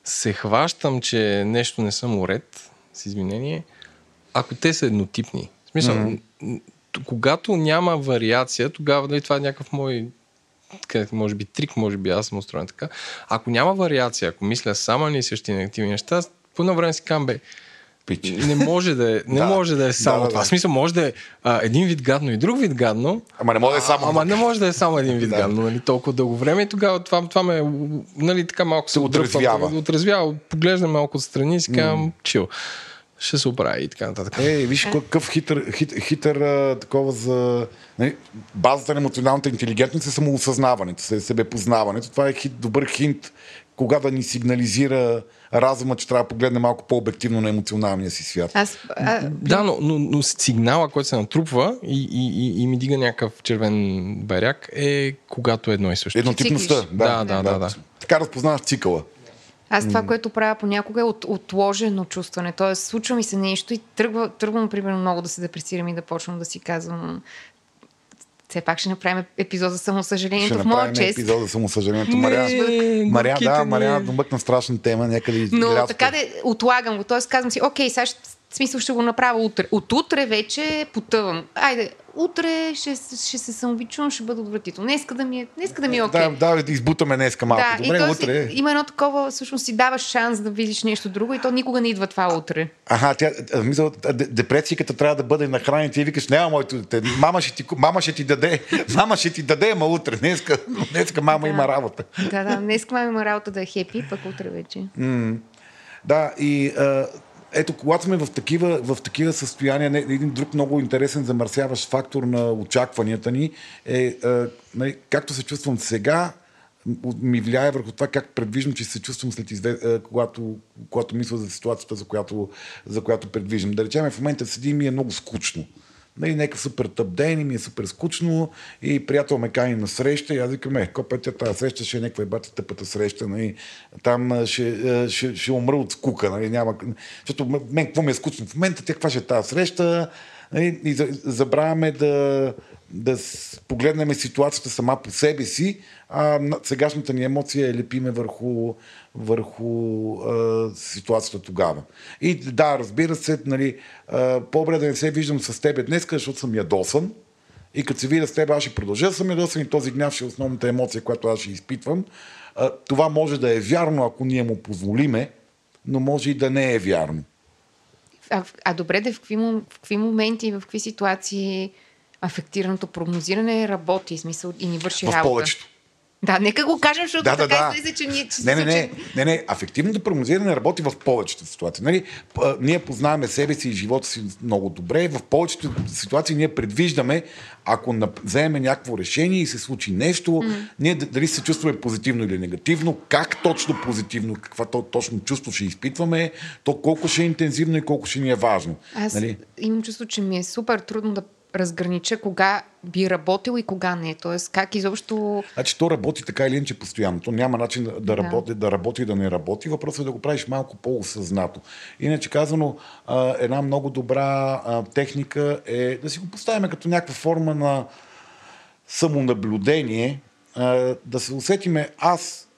се хващам, че нещо не съм уред, с извинение, ако те са еднотипни. В смисъл, mm-hmm. когато няма вариация, тогава дали това е някакъв мой може би трик, може би аз съм устроен така. Ако няма вариация, ако мисля само не същи негативни неща, по едно време си казвам, бе, не може да е, не да, може да е само да, да, това. Да. В смисъл, може да е а, един вид гадно и друг вид гадно. Ама не може да е само. А, ама не може да е само един вид да. гадно, нали, толкова дълго време и тогава това, това ме, нали, така малко се отразвява. отразвява. Поглеждам малко отстрани и си казвам, mm. чил. Ще се оправи и така нататък. Е, виж какъв хитър, хит, хитър а, такова за... Нали, базата на емоционалната интелигентност е самоосъзнаването, себепознаването. Това е хит, добър хинт, кога да ни сигнализира разума, че трябва да погледне малко по-обективно на емоционалния си свят. Аз, а... Да, но, но, но сигнала, който се натрупва и, и, и, и ми дига някакъв червен баряк е когато едно и също. Еднотипността. Да, да, да, да, да. Така разпознаваш цикъла. Аз това, което правя понякога е от, отложено чувстване. Тоест, случва ми се нещо и тръгва, тръгвам, примерно, много да се депресирам и да почвам да си казвам... Все пак ще направим епизод за самосъжалението в моя чест. Ще направим епизод за самосъжалението. Мариана, да, Мариана домъкна страшна тема някъде. Но така да отлагам го. Тоест, казвам си, окей, сега в смисъл ще го направя утре. От утре вече потъвам. Айде, утре ще, ще се самобичувам, ще бъда отвратително. Днеска да ми е, днеска да ми е окей. Okay. Да, да, да избутаме днеска малко. Да, добре, и утре. Си, има едно такова, всъщност си даваш шанс да видиш нещо друго и то никога не идва това утре. А, аха, тя, мисля, депресията трябва да бъде нахранена и викаш, няма моето дете, мама ще ти, мама ще ти даде, мама ще ти даде, ама утре, днеска, днеска мама да, има работа. Да, да, днеска мама има работа да е хепи, пък утре вече. Mm. Да, и... Ето, когато сме в такива, в такива състояния, един друг много интересен замърсяващ фактор на очакванията ни е, е както се чувствам сега, ми влияе върху това как предвиждам, че се чувствам след изве... когато, когато мисля за ситуацията, за която, за която предвиждам. Да речем, в момента седи ми е много скучно. Нали, нека супер тъп ден и ми е супер скучно и приятел ме кани на среща и аз викам, е, копетя, тази среща ще е някаква ебата тъпата среща, нали, там ще, ще, ще умра от скука, нали, няма... защото мен какво ми е скучно в момента, тя каква ще е тази среща, нали, и забравяме да, да погледнем ситуацията сама по себе си, а сегашната ни емоция е лепиме върху, върху а, ситуацията тогава. И да, разбира се, нали, а, по-бре да не се виждам с теб днес, защото съм ядосан. И като се видя с теб, аз ще продължа да съм ядосан и този гняв ще е основната емоция, която аз ще изпитвам. А, това може да е вярно, ако ние му позволиме, но може и да не е вярно. А, а добре, да в какви, в какви моменти и в какви ситуации афектираното прогнозиране работи, в смисъл, и ни върши работа? В повечето. Да, нека го кажем, защото да, така да, излиза, че ние... Че не, не, не, не, не, афективното прогнозиране работи в повечето ситуации. Нали? Ние познаваме себе си и живота си много добре. В повечето ситуации ние предвиждаме, ако вземе някакво решение и се случи нещо, mm-hmm. ние дали се чувстваме позитивно или негативно, как точно позитивно, каква точно чувство ще изпитваме, то колко ще е интензивно и колко ще ни е важно. Аз нали? Имам чувство, че ми е супер трудно да разгранича кога би работил и кога не. Тоест, как изобщо... Значи, то работи така или иначе постоянно. То няма начин да, да, работи, да работи и да не работи. Въпросът е да го правиш малко по-осъзнато. Иначе казано, една много добра техника е да си го поставим като някаква форма на самонаблюдение, да се усетиме аз...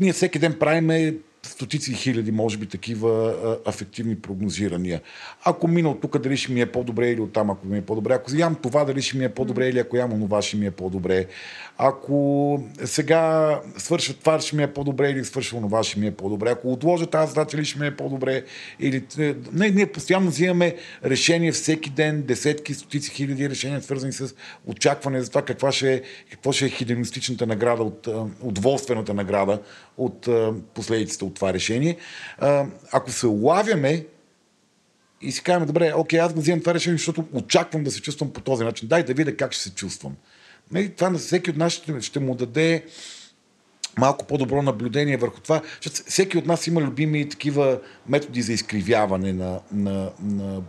Ние всеки ден правиме стотици хиляди, може би, такива а, афективни прогнозирания. Ако мина от тук, дали ще ми е по-добре или оттам, ако ми е по-добре. Ако ям това, дали ще ми е по-добре или ако ям онова, ще ми е по-добре. Ако сега свърша това, ще ми е по-добре или свърша онова, ще ми е по-добре. Ако отложа тази задача, ли ще ми е по-добре. Или... Не, ние постоянно взимаме решения всеки ден, десетки, стотици хиляди решения, свързани с очакване за това каква ще е, какво ще е хедонистичната награда, от, удоволствената награда от последиците от това решение. Ако се улавяме и си кажем, добре, окей, аз го взимам това решение, защото очаквам да се чувствам по този начин. Дай да видя как ще се чувствам. И това на всеки от нас ще, ще му даде малко по-добро наблюдение върху това, защото всеки от нас има любими такива методи за изкривяване на, на, на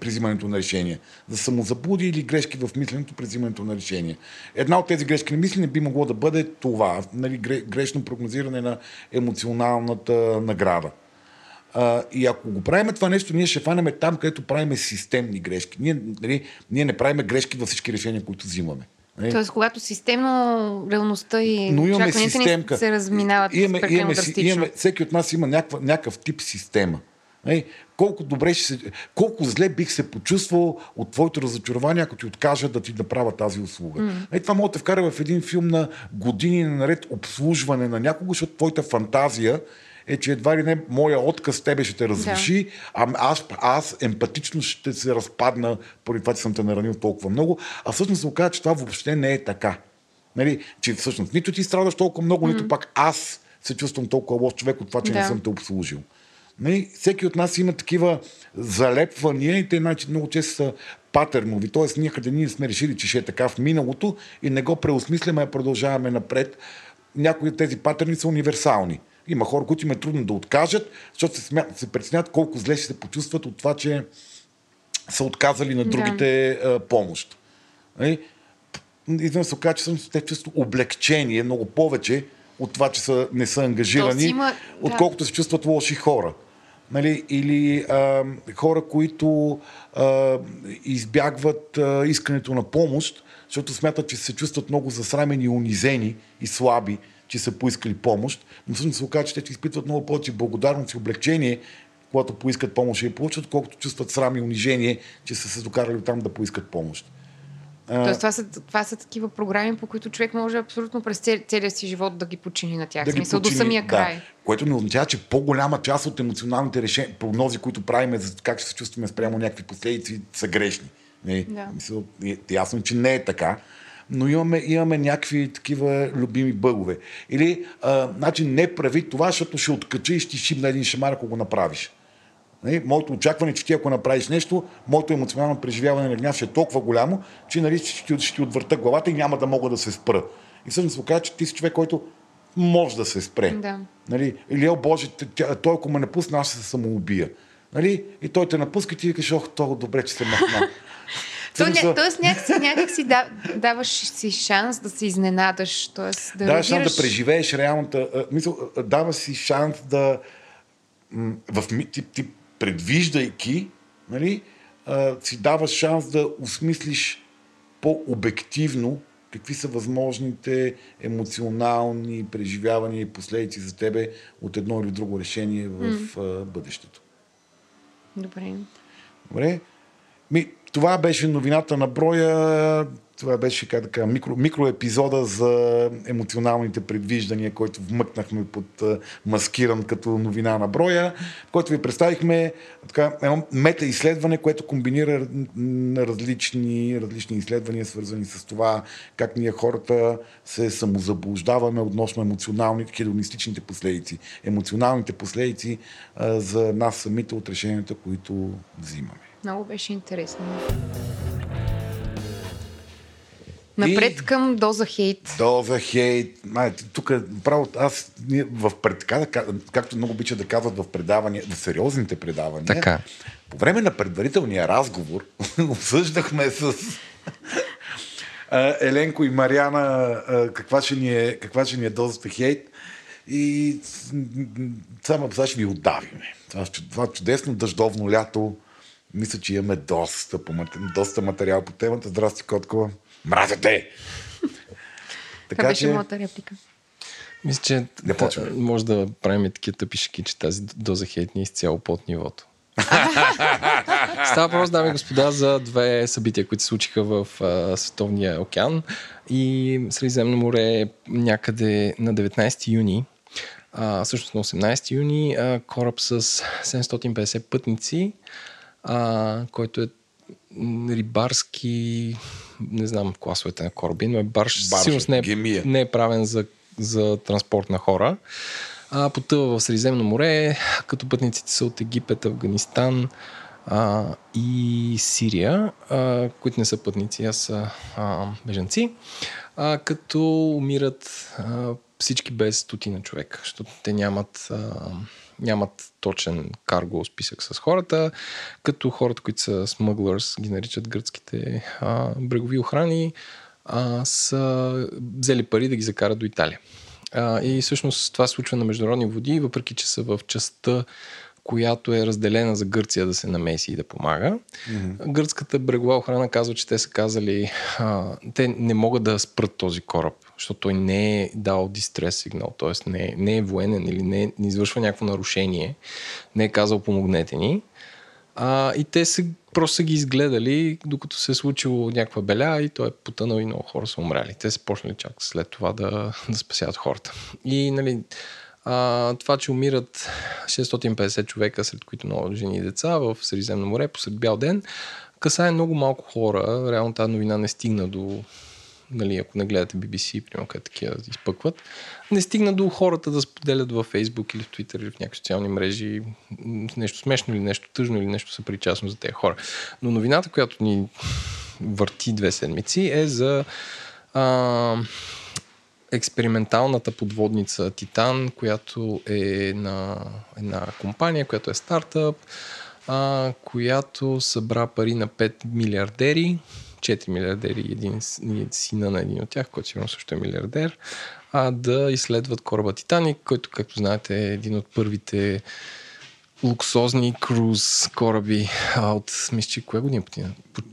при взимането на решения. За самозаблуди или грешки в мисленето при взимането на решения. Една от тези грешки на мислене би могло да бъде това. Нали, грешно прогнозиране на емоционалната награда. А, и ако го правим това нещо, ние ще фанеме там, където правиме системни грешки. Ние, нали, ние не правиме грешки във всички решения, които взимаме. Нали? Тоест, когато системно реалността и очакванията се разминават имаме, имаме, имаме, всеки от нас има някакъв, някакъв тип система. Нали? Колко добре ще се, колко зле бих се почувствал от твоето разочарование, ако ти откажа да ти направя тази услуга. Mm. Нали? Това мога да те вкара в един филм на години наред обслужване на някого, защото твоята фантазия е, че едва ли не моя отказ тебе ще те разруши, да. а аз, аз емпатично ще се разпадна поради това, че съм те наранил толкова много. А всъщност се оказва, че това въобще не е така. Нали? Че всъщност нито ти страдаш толкова много, mm. нито пак аз се чувствам толкова лош човек от това, че да. не съм те обслужил. Нали? Всеки от нас има такива залепвания и те много често са патърнови. Тоест, някъде ние сме решили, че ще е така в миналото и не го преосмисляме, а продължаваме напред. Някои от тези патърни са универсални. Има хора, които им е трудно да откажат, защото се, смя... се преценят колко зле ще се почувстват от това, че са отказали на другите да. а, помощ. Нали? Извън се оказа, че съм те чувство облегчение много повече от това, че са, не са ангажирани, има... отколкото се чувстват лоши хора. Нали? Или а, хора, които а, избягват а, искането на помощ, защото смятат, че се чувстват много засрамени, унизени и слаби, че са поискали помощ, но всъщност се оказа, че те изпитват много повече благодарност и облегчение, когато поискат помощ и получат, колкото чувстват срам и унижение, че са се докарали там да поискат помощ. Тоест, това са, това са такива програми, по които човек може абсолютно през целия си живот да ги почини на тях. Да, смисъл, почини, до самия край. Да. Което не означава, че по-голяма част от емоционалните решения, прогнози, които правиме за как ще се чувстваме спрямо някакви последици, са грешни. Не, да. Мисъл, ясно, че не е така. Но имаме, имаме някакви такива любими бъгове. Или, а, значи, не прави това, защото ще откачи и ще шибна един шамар, ако го направиш. Нали? Моето очакване, че ти ако направиш нещо, моето емоционално преживяване на гняв ще е толкова голямо, че нали, ще, ще ти отвърта главата и няма да мога да се спра. И всъщност се оказва, че ти си човек, който може да се спре. Да. Нали? Или, о Боже, той ако ме напусна, аз ще се самоубия. Нали? И той те напуска и ти викаш, ох, толкова добре, че се махна. Т.е. някакси, някакси да, даваш си шанс да се изненадаш. Тоест, да даваш шанс да преживееш реалната... Мисъл, даваш си шанс да... В, ти, ти предвиждайки, нали, си даваш шанс да осмислиш по-обективно какви са възможните емоционални преживявания и последици за тебе от едно или друго решение в mm. бъдещето. Добре. Добре. Ми, това беше новината на броя, това беше как да кажа, микро, микроепизода за емоционалните предвиждания, който вмъкнахме под маскиран като новина на броя, в който ви представихме така, едно мета-изследване, което комбинира различни, различни изследвания, свързани с това как ние хората се самозаблуждаваме относно емоционалните, хедонистичните последици, емоционалните последици а, за нас самите от решенията, които взимаме. Много беше интересно. Напред и... към доза хейт. Доза хейт. Май, тук право, аз в предка, както много обича да казват в предавания, в сериозните предавания, така. По време на предварителния разговор обсъждахме с Еленко и Мариана каква ще ни е, каква ще ни е дозата хейт. И само сега ще ви отдавиме. Това чудесно дъждовно лято. Мисля, че имаме доста, доста материал по темата. Здрасти, Коткова. Мразете! Така беше че... моята реплика. Мисля, че да, може да правим и такива тъпи шеки, че тази доза хейт ни е изцяло под нивото. Става въпрос, дами и господа, за две събития, които се случиха в а, Световния океан и Средиземно море някъде на деветнайсети юни. А, всъщност на осемнайсети юни а, кораб с седемстотин и петдесет пътници, А, който е рибарски, не знам класовете на кораби, но е барж, барж сигурно не е, не е правен за, за транспорт на хора. А, потъва в Средиземно море, като пътниците са от Египет, Афганистан а, и Сирия, а, които не са пътници, а са а, бежанци, а, като умират а, всички без стотина човека, защото те нямат... А, нямат точен карго списък с хората, като хората, които са smugglers, ги наричат гръцките а, брегови охрани, а, са взели пари да ги закарат до Италия. А, и всъщност това се случва на международни води, въпреки че са в частта, която е разделена за Гърция да се намеси и да помага. Mm-hmm. Гръцката брегова охрана казва, че те са казали, а, те не могат да спрат този кораб, защото той не е дал дистрес сигнал, т.е. не, не е военен или не, не извършва някакво нарушение, не е казал помогнете ни. А, и те са, просто са ги изгледали, докато се е случило някаква беля и той е потънал и много хора са умряли. Те са почнали чак след това да, да спасяват хората. И нали... А, това, че умират шестстотин и петдесет човека, сред които много жени и деца в Средиземно море посред бял ден, касае много малко хора. Реално тази новина не стигна до, нали, ако не гледате би би си, примерно къде такива изпъкват, не стигна до хората да споделят във Facebook или в Twitter или в някакви социални мрежи нещо смешно или нещо тъжно или нещо съпричастно за тези хора. Но новината, която ни върти две седмици, е за... А, експерименталната подводница Титан, която е на една компания, която е стартъп, а, която събра пари на пет милиардери, четири милиардери и един, един сина на един от тях, който сигурно също е милиардер, а да изследват кораба Титаник, който, както знаете, е един от първите луксозни круз кораби от, мисля, че коя година?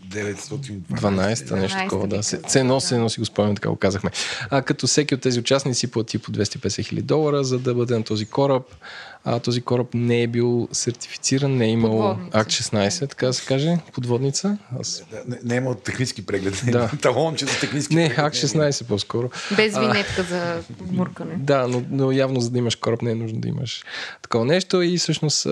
деветстотин дванайсета, нещо такова, да. Цено се носи, го спомням, така го казахме. А, като всеки от тези участници плати по двеста и петдесет хиляди долара, за да бъде на този кораб. А, този кораб не е бил сертифициран, не е имал Акт шестнайсет, така да се каже, подводница. Аз... Не, не е имал технически преглед. Да. Талонче за технически не, преглед. Не, Акт шестнайсет по-скоро. Без винетка а, за муркане. Да, но, но явно за да имаш кораб не е нужно да имаш такова нещо и всъщност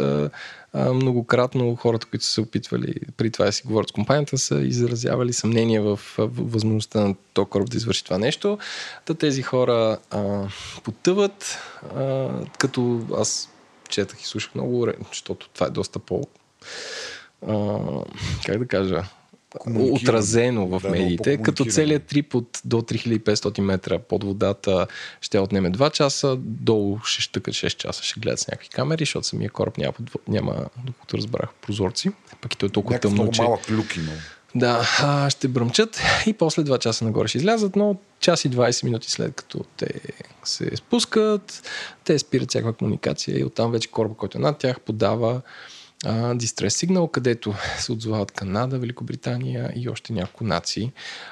многократно хората, които са се опитвали при това да си говорят с компанията, са изразявали съмнение в възможността на този кораб да извърши това нещо. Та тези хора а, потъват, а, като аз четах и слушах много, защото това е доста по... А, как да кажа... отразено в да, медиите, като целият трип от до три хиляди и петстотин метра под водата ще отнеме два часа, долу ще щъкат шест часа, ще гледат с някакви камери, защото самия кораб няма, няма докато разбрах, прозорци. Пък и той е толкова някакъв тъмно, че... малък люк има. Да, а, ще бръмчат и после два часа нагоре ще излязат, но час и двайсет минути след като те се спускат, те спират всякаква комуникация и оттам вече корабът, който е над тях, подава дистрес сигнал, където се отзовават Канада, Великобритания и още няколко нации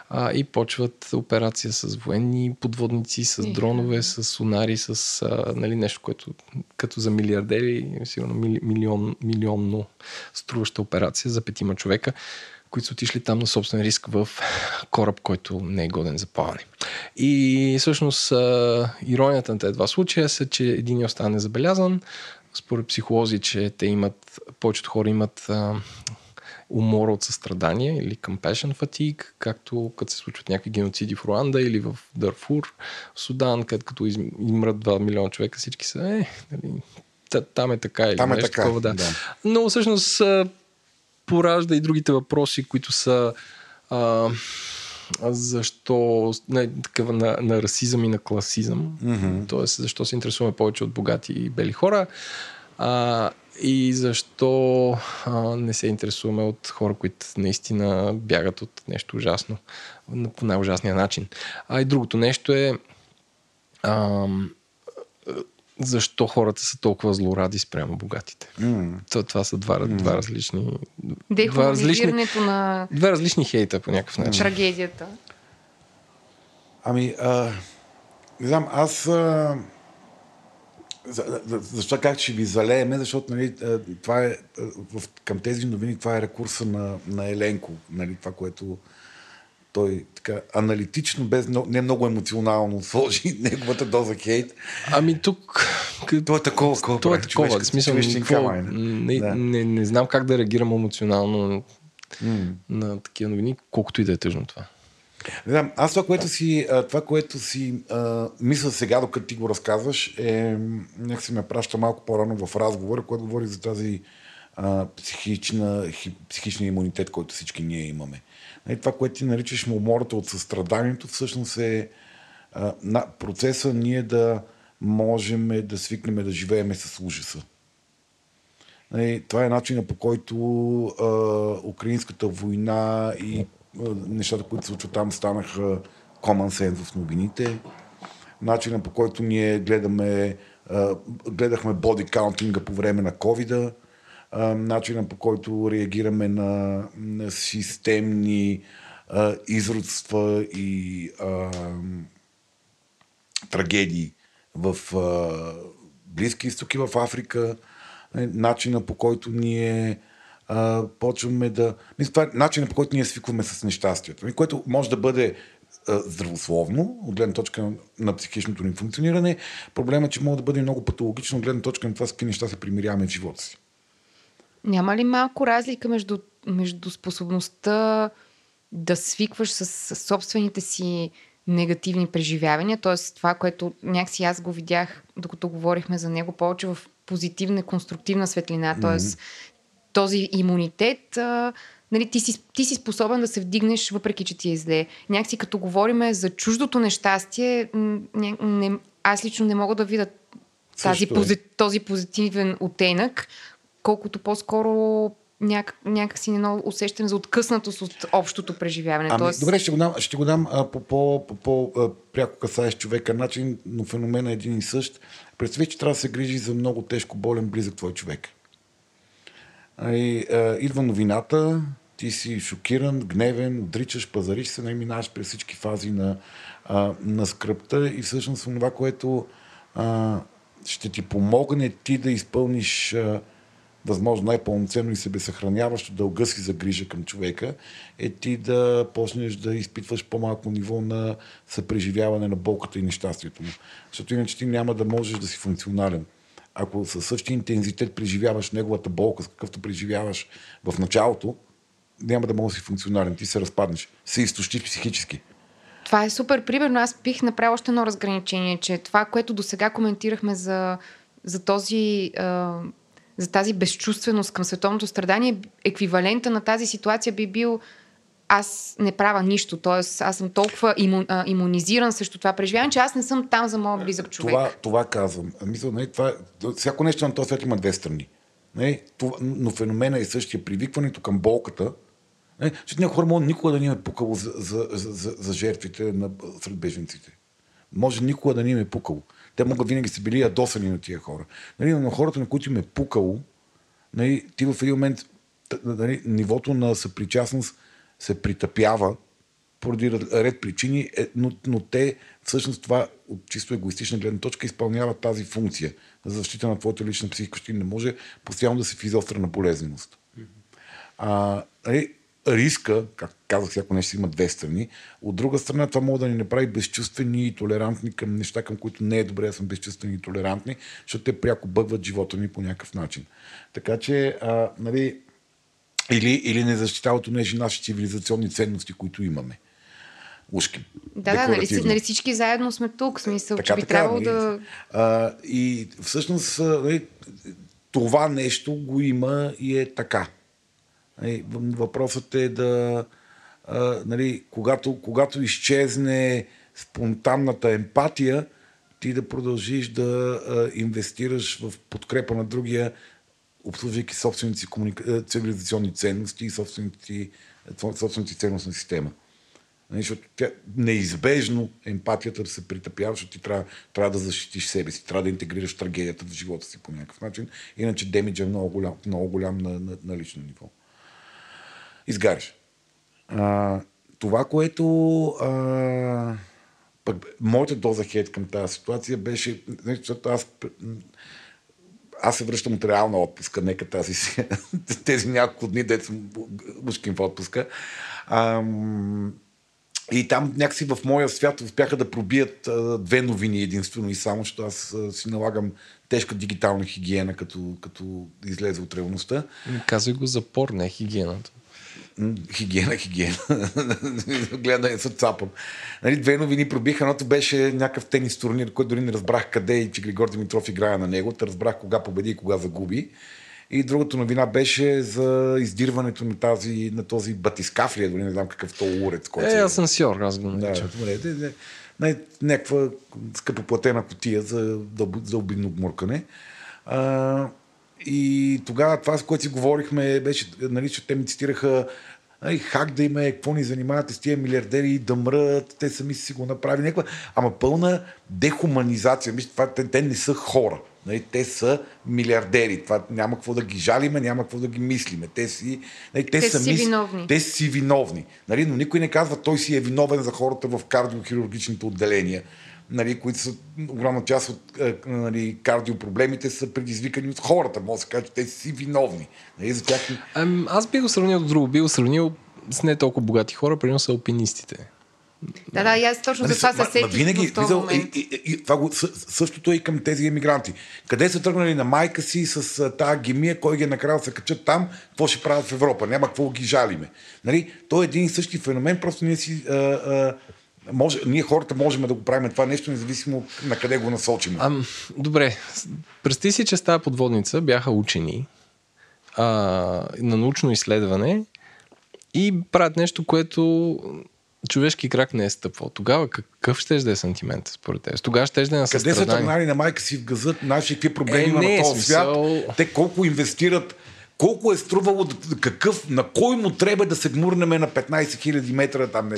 а, и почват операция с военни подводници, с дронове, с сонари, с а, нали, нещо, което като за милиардери сигурно мили, милион, милионно струваща операция за петима човека, които са отишли там на собствен риск в кораб, който не е годен за плаване. И всъщност а, иронията на тези два случая е, че един остане забелязан. Според психолози, че те имат, повечето хора имат а, умор от състрадание или compassion fatigue, както като се случват някакви геноциди в Руанда или в Дарфур, Судан, където като измрат два милиона човека, всички са е, нали, там е така или там нещо е така, такова. Да. Да. Но всъщност а, поражда и другите въпроси, които са а, защо не, такава, на, на расизъм и на класизъм. Mm-hmm. Тоест, защо се интересуваме повече от богати и бели хора а, и защо а, не се интересуваме от хора, които наистина бягат от нещо ужасно по най-ужасния начин. А и другото нещо е а, защо хората са толкова злоради спрямо богатите. Mm. То, това са два, mm. два различни... Дехуманизирането на... Два различни хейта по някакъв начин. Трагедията. Ами, а, не знам, аз... А, за, за, защо как ще ви залееме, защото нали, това е, в, към тези новини това е рекурса на, на Еленко. Нали, това, което той така аналитично, без не много емоционално сложи неговата доза хейт. Ами тук... Това е такова, колко това е такова. В смисъл, какво, не, да. не, не знам как да реагирам емоционално mm. на такива новини, колкото и да е тъжно това. Не знам, аз това, което си, това, което си а, мисля сега, докато ти го разказваш, е, някак си ме праща малко по-рано в разговора, който говори за тази а, психична, хи, психична имунитет, който всички ние имаме. Това, което ти наричаш умората от състраданието, всъщност е а, на процеса ние да можем да свикнем да живеем с ужаса. И това е начинът, по който а, украинската война и а, нещата, които се случват там, станаха common sense в новините. Начинът, по който ние гледаме, а, гледахме бодикаунтинга по време на ковида, начинът, по който реагираме на, на системни а, изродства и а, трагедии в а, Близки изтоки, в Африка, начинът, по който ние а, почваме да... Мисля, това е начинът, по който ние свикваме с нещастието, което може да бъде а, здравословно, от гледна точка на, на психичното ни функциониране. Проблемът е, че може да бъде много патологично, от гледна точка на това с какви неща се примиряваме в живота си. Няма ли малко разлика между, между способността да свикваш с, с собствените си негативни преживявания, т.е. това, което някакси аз го видях, докато говорихме за него, повече в позитивна, конструктивна светлина, т.е. Mm-hmm. този имунитет, а, нали, ти, си, ти си способен да се вдигнеш, въпреки че ти е зле. Някакси като говориме за чуждото нещастие, не, не, аз лично не мога да видя тази, пози, този позитивен оттенък, колкото по-скоро няк... някакси едно усещане за откъснатост от общото преживяване. Ами, Тоест... Добре, ще го дам, ще го дам а, по, по, по, по пряко касаещ човека начин, но феноменът е един и същ. Представи, че трябва да се грижи за много тежко болен близък твой човек. А, и, а, идва новината, ти си шокиран, гневен, отричаш, пазариш се, не минаваш през всички фази на, а, на скръпта и всъщност това, което а, ще ти помогне ти да изпълниш а, възможно най-пълноценно и себесъхраняващо дълга си за грижа към човека, е ти да почнеш да изпитваш по-малко ниво на съпреживяване на болката и нещастието му. Защото иначе ти няма да можеш да си функционален. Ако със същия интензитет преживяваш неговата болка, с какъвто преживяваш в началото, няма да можеш да си функционален. Ти се разпаднеш. Се изтощиш психически. Това е супер. Примерно аз бих направил още едно разграничение, че това, което досега коментирахме за, за този... А... за тази безчувственост към световното страдание, еквивалента на тази ситуация би бил аз не правя нищо, т.е. аз съм толкова имун, а, имунизиран срещу това преживяване, че аз не съм там за моя близък човек. Това, това казвам. Мисля, не, това, всяко нещо на този свят има две страни. Не, това, но феномена е същия. Привикването към болката, не, защото някои хора може никога да ни е пукало за, за, за, за, за жертвите на, сред беженците. Може никога да ни е пукало. Те могат винаги са били ядосани на тия хора. Нали, на хората, на които им е пукало, нали, ти в един момент нали, нивото на съпричастност се притъпява поради ред причини, но, но те всъщност това от чисто егоистична гледна точка изпълняват тази функция за защита на твоята лична психика, защото не може постоянно да се физиостра на болезненост. А, нали, риска, как казах, всяко нещо има две страни. От друга страна, това може да ни направи безчувствени и толерантни към неща, към които не е добре да съм безчувствени и толерантни, защото те пряко бъгват живота ни по някакъв начин. Така че, а, нали, или, или не защитавато не е нашите цивилизационни ценности, които имаме. Ушки. Да, нали, нали всички заедно сме тук, смисъл, така, че би така, трябвало нали, да... А, и всъщност, нали, това нещо го има и е така. Въпросът е да а, нали, когато, когато изчезне спонтанната емпатия, ти да продължиш да а, инвестираш в подкрепа на другия, обслужвайки собствените си комуника... цивилизационни ценности и собствените, собствените ценностна система. Нали, защото тя, неизбежно емпатията да се притъпява, защото ти трябва, трябва да защитиш себе си, трябва да интегрираш трагедията в живота си по някакъв начин, иначе демиджът е много голям, много голям на, на, на лично ниво. Изгаряш. А, това, което а, пък, моята доза хейт към тази ситуация беше, защото аз, аз се връщам от реална отпуска, нека тази си, тези няколко дни, дето съм мъжким в отпуска. А, и там някакси в моя свят успяха да пробият а, две новини единствено и само, защото аз а, си налагам тежка дигитална хигиена, като, като излезе от реалността. Казвай го за порне хигиената. Хигиена, хигиена. Гледа не съм цапан. Нали, две новини пробиха. Едното беше някакъв тенис турнир, който дори не разбрах къде и че Григор Димитров играе на него. Та разбрах кога победи и кога загуби. И другата новина беше за издирването на, тази, на този батискафлия, дори не знам какъв то уред. Е, асансьор, аз го наричам. Да, някаква скъпоплатена кутия за, за обидно гмуркане. А... И тогава това, с което си говорихме, беше, нали, че те ми цитираха хак да има, какво ни занимавате с тия милиардери, да мрат, те сами си го направи. Някаква, ама пълна дехуманизация. Мисля, това, те, те не са хора. Нали, те са милиардери. Това, няма какво да ги жалиме, няма какво да ги мислиме. Те си, нали, те те сами, си виновни. Те си виновни. Нали, но никой не казва, той си е виновен за хората в кардиохирургичните отделения. Нали, които са огромна част от нали, кардиопроблемите са предизвикани от хората. Може да се каже, че те си виновни. Нали, за тях... Ам, аз би го сравнил до друго. Би го сравнил с не толкова богати хора, примерно са алпинистите. Да, да, и аз точно за това се сетих в този момент. Същото е и към тези емигранти. Къде са тръгнали на майка си с тази гемия, кой ги е накрая да се качат там, какво ще правят в Европа? Няма какво ги жалиме. Нали? То е един и същи феномен, просто ние си... А, а, Може, ние хората можем да го правим това нещо, независимо на къде го насочим. Ам, добре, представи си, че с тази подводница бяха учени а, на научно изследване и правят нещо, което човешки крак не е стъпвал. Тогава какъв ще да е сантимент според тези? Тогава ще да е на състрадание. Къде са тръгнали на майка си в газът, наши какви проблеми е, има на този свят? Те колко инвестират, колко е струвало, какъв, на кой му трябва да се гмурнеме на петнайсет хиляди метра там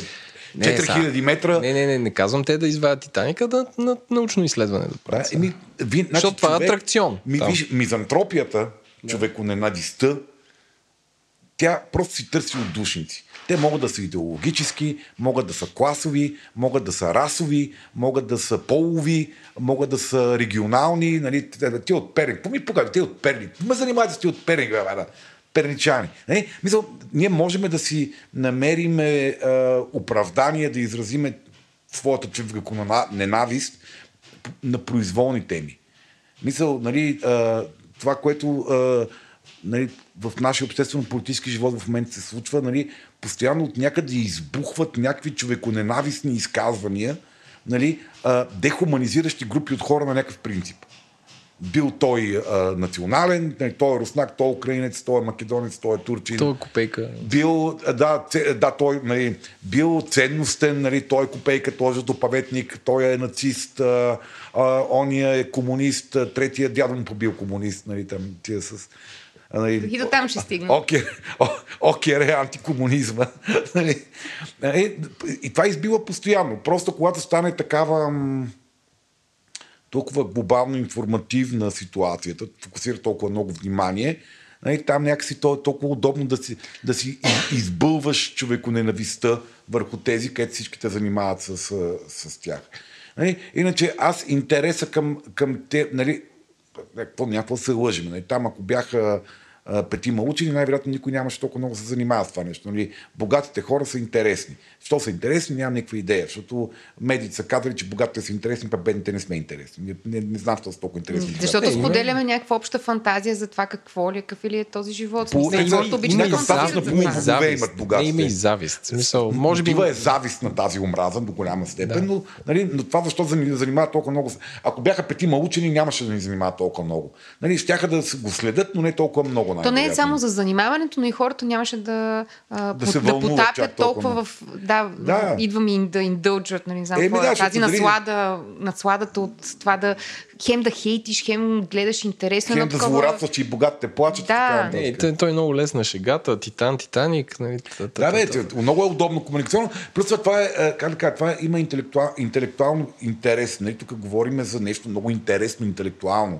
не... четири хиляди метра. Не, не, не, не казвам те да извадят Титаника, да на научно изследване да правят. Да, ми, ви, значи, това човек, е атракцион. Ми, виж, мизантропията, човеконенадистта, тя просто си търси отдушници. Те могат да са идеологически, могат да са класови, могат да са расови, могат да са полови, могат да са регионални. Нали? Те от Перник. Поми покажи, те от Перник. Ме занимавате сте от Перник, бе, перничани. Нали? Мисъл, ние можем да си намерим е, оправдание, да изразиме своята човекона ненавист на произволни теми. Мисъл, нали, а, това, което а, нали, в нашия обществено-политически живот в момента се случва, нали, постоянно от някъде избухват някакви човеконенавистни изказвания, нали, а, дехуманизиращи групи от хора на някакъв принцип. Бил той а, национален, той е руснак, той е украинец, той е македонец, той е турчин. Той е копейка. Бил, да, ц... да, той, нали, бил ценностен, нали, той е копейка, той е жълтопаветник, той е нацист, а, а, ония е комунист, третия дядо му побил комунист, нали, там тия с... Нали, и до там ще стигна. Окер, окер е антикомунизма. Нали. И това избива постоянно. Просто когато стане такава... толкова глобално информативна ситуацията, фокусира толкова много внимание, нали, там някакси то е толкова удобно да си, да си избълваш човеконенавистта върху тези, където всички те занимават с, с, с тях. Нали, иначе аз интереса към, към те, нали, някакво се лъжим. Нали, там ако бяха а, петима учени, най-вероятно никой нямаше толкова много да се занимава с това нещо. Нали. Богатите хора са интересни. Що са интересни, нямам никаква идея, защото медиите са казали, че богатите са интересни, пък бедните не сме интересни. Не, не, не знам, що са толкова интересни. Защото споделяме някаква обща фантазия за това какво ли е, какъв ли е този живот. По, не, има, има, има, завист, има, завист, има и завист. Смисъл, може би е завист на тази омраза до голяма степен, да. но, нали, но това защо занимава толкова много. Ако бяха петима учени, нямаше да ни занимават толкова много. Нали, щяха да го следят, но не толкова много. То не е само за занимаването, но и хората нямаше да, а, да, да потапят толкова в... Да, да, идвам и да индълджват, нали, знам, е, какво, да, тази наслада, насладата от това да хем да хейтиш, хем гледаш интересно. Хем да злорадстваш, че и богатите плачат. Да. Така, е, той, той много лесна шегата, Титан, Титаник. Нали, та, та, да, бе, та, та. Много е удобно комуникационно. Плюс това, е, как да кажа, това е, има интелектуал, интелектуално интерес. Нали, тук говорим за нещо много интересно интелектуално.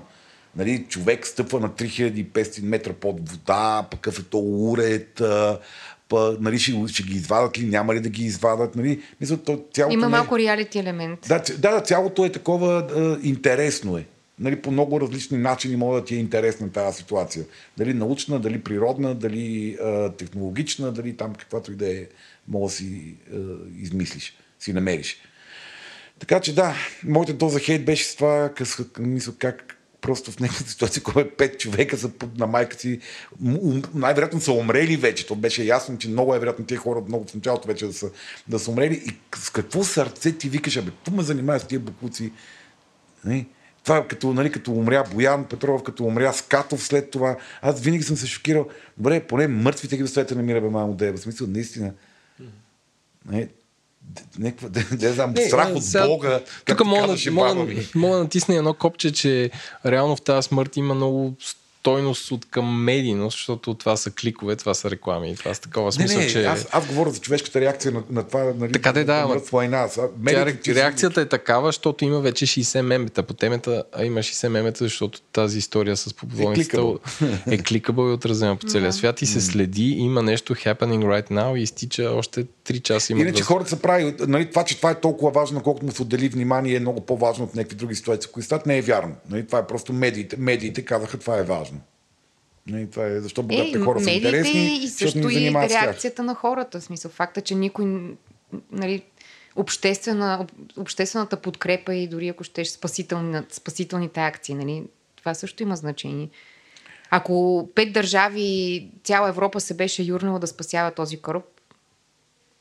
Нали, човек стъпва на три хиляди и петстотин метра под вода, пък къв е то уред, па, нали, ще, ще ги извадат ли, няма ли да ги извадат. Нали? Мисля, то цялото има малко реалити елемент. Да, да, цялото е такова, е, интересно е. Нали, по много различни начини може да ти е интересна тази ситуация. Дали научна, дали природна, дали е, технологична, дали там каквато и да е, може да си е, измислиш, си намериш. Така че да, моята доза хейт беше с това, къс, мисля, как просто в някаква ситуация, когато пет човека са на майка си, най-вероятно са умрели вече. То беше ясно, че много е вероятно тези хора много в началото вече да са, да са умрели. И с какво сърце ти викаш, абе, какво ме занимава с тия буклуци? Това като, нали, като умря Боян Петров, като умря Скатов след това. Аз винаги съм се шокирал. Добре, поне мъртвите ги доставете на мира, бе, мамо, да е. В смисъл, наистина. Не, Неква, де, де, знам, не, страх не, от сега, Бога. Тук мога да натисна едно копче, че реално в тази смърт има много стойност от към медийност, защото това са кликове, това са реклами. Това са такова смисъл, не, не, че... Аз, аз говоря за човешката реакция на, на това. Нали, така да, да, да, война. Медиите, реакцията е такава, защото има вече шейсет мемета по темата, а има шейсет мемета, защото тази история с попълницата е кликабъл и отразена по целия свят и се следи, има нещо happening right now и изтича още три часа. Има иначе да... хората са прави, нали, това, че това е толкова важно, колкото му се отдели внимание, е много по-важно от някакви други ситуации, които стат, не е вярно. Нали, това е просто медиите. Медиите казаха, това е важно. Нали, това е защо богатите е, хора са интересни. И също и реакцията на хората. В смисъл, факта, че никой, нали, обществена, обществената подкрепа и дори ако щеш спасителни, спасителните акции, нали, това също има значение. Ако пет държави, цяла Европа се беше юрнала да спасява този кораб,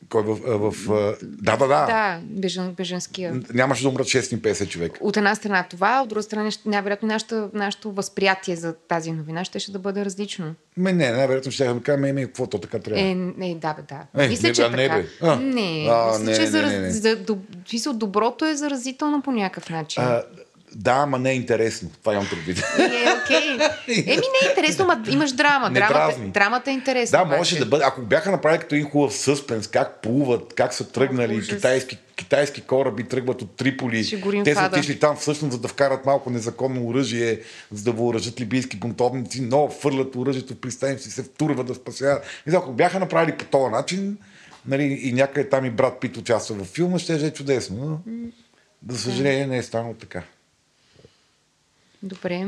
кой в, в, в... Да, да, да. Да, бежен, беженския. Нямаше да умрат шестстотин и петдесет човек. От една страна това, от друга страна, най-вероятно нашата, нашето възприятие за тази новина ще, ще да бъде различно. Ме, не, най-вероятно ще да ми кажа, ме, ме, какво то така трябва? Е, не, да, бе, да. Е, мисля, не, че не, така. А, не, а, мисля, не, че не, не, не. За, за, за, доброто е заразително по някакъв начин. А, Да, ама не е интересно. Това имам предвид. Е, окей. Еми не е интересно, ама имаш драма. Драмата, драмата е интересна. Да, можеше да бъде. Ако бяха направили като един хубав съспенс, как плуват, как са тръгнали, О, китайски, китайски кораби тръгват от Триполи. Шигурим те са фада. Отишли там всъщност, за да вкарат малко незаконно оръжие, за да въоръжат либийски бунтовници, но фърлят оръжието в пристанище, се втурват да спасяват. И ако бяха направили по този начин, нали, и някъде там и Брат Пит участва във филма, ще е чудесно. Но, за съжаление, не е станало така. Добре.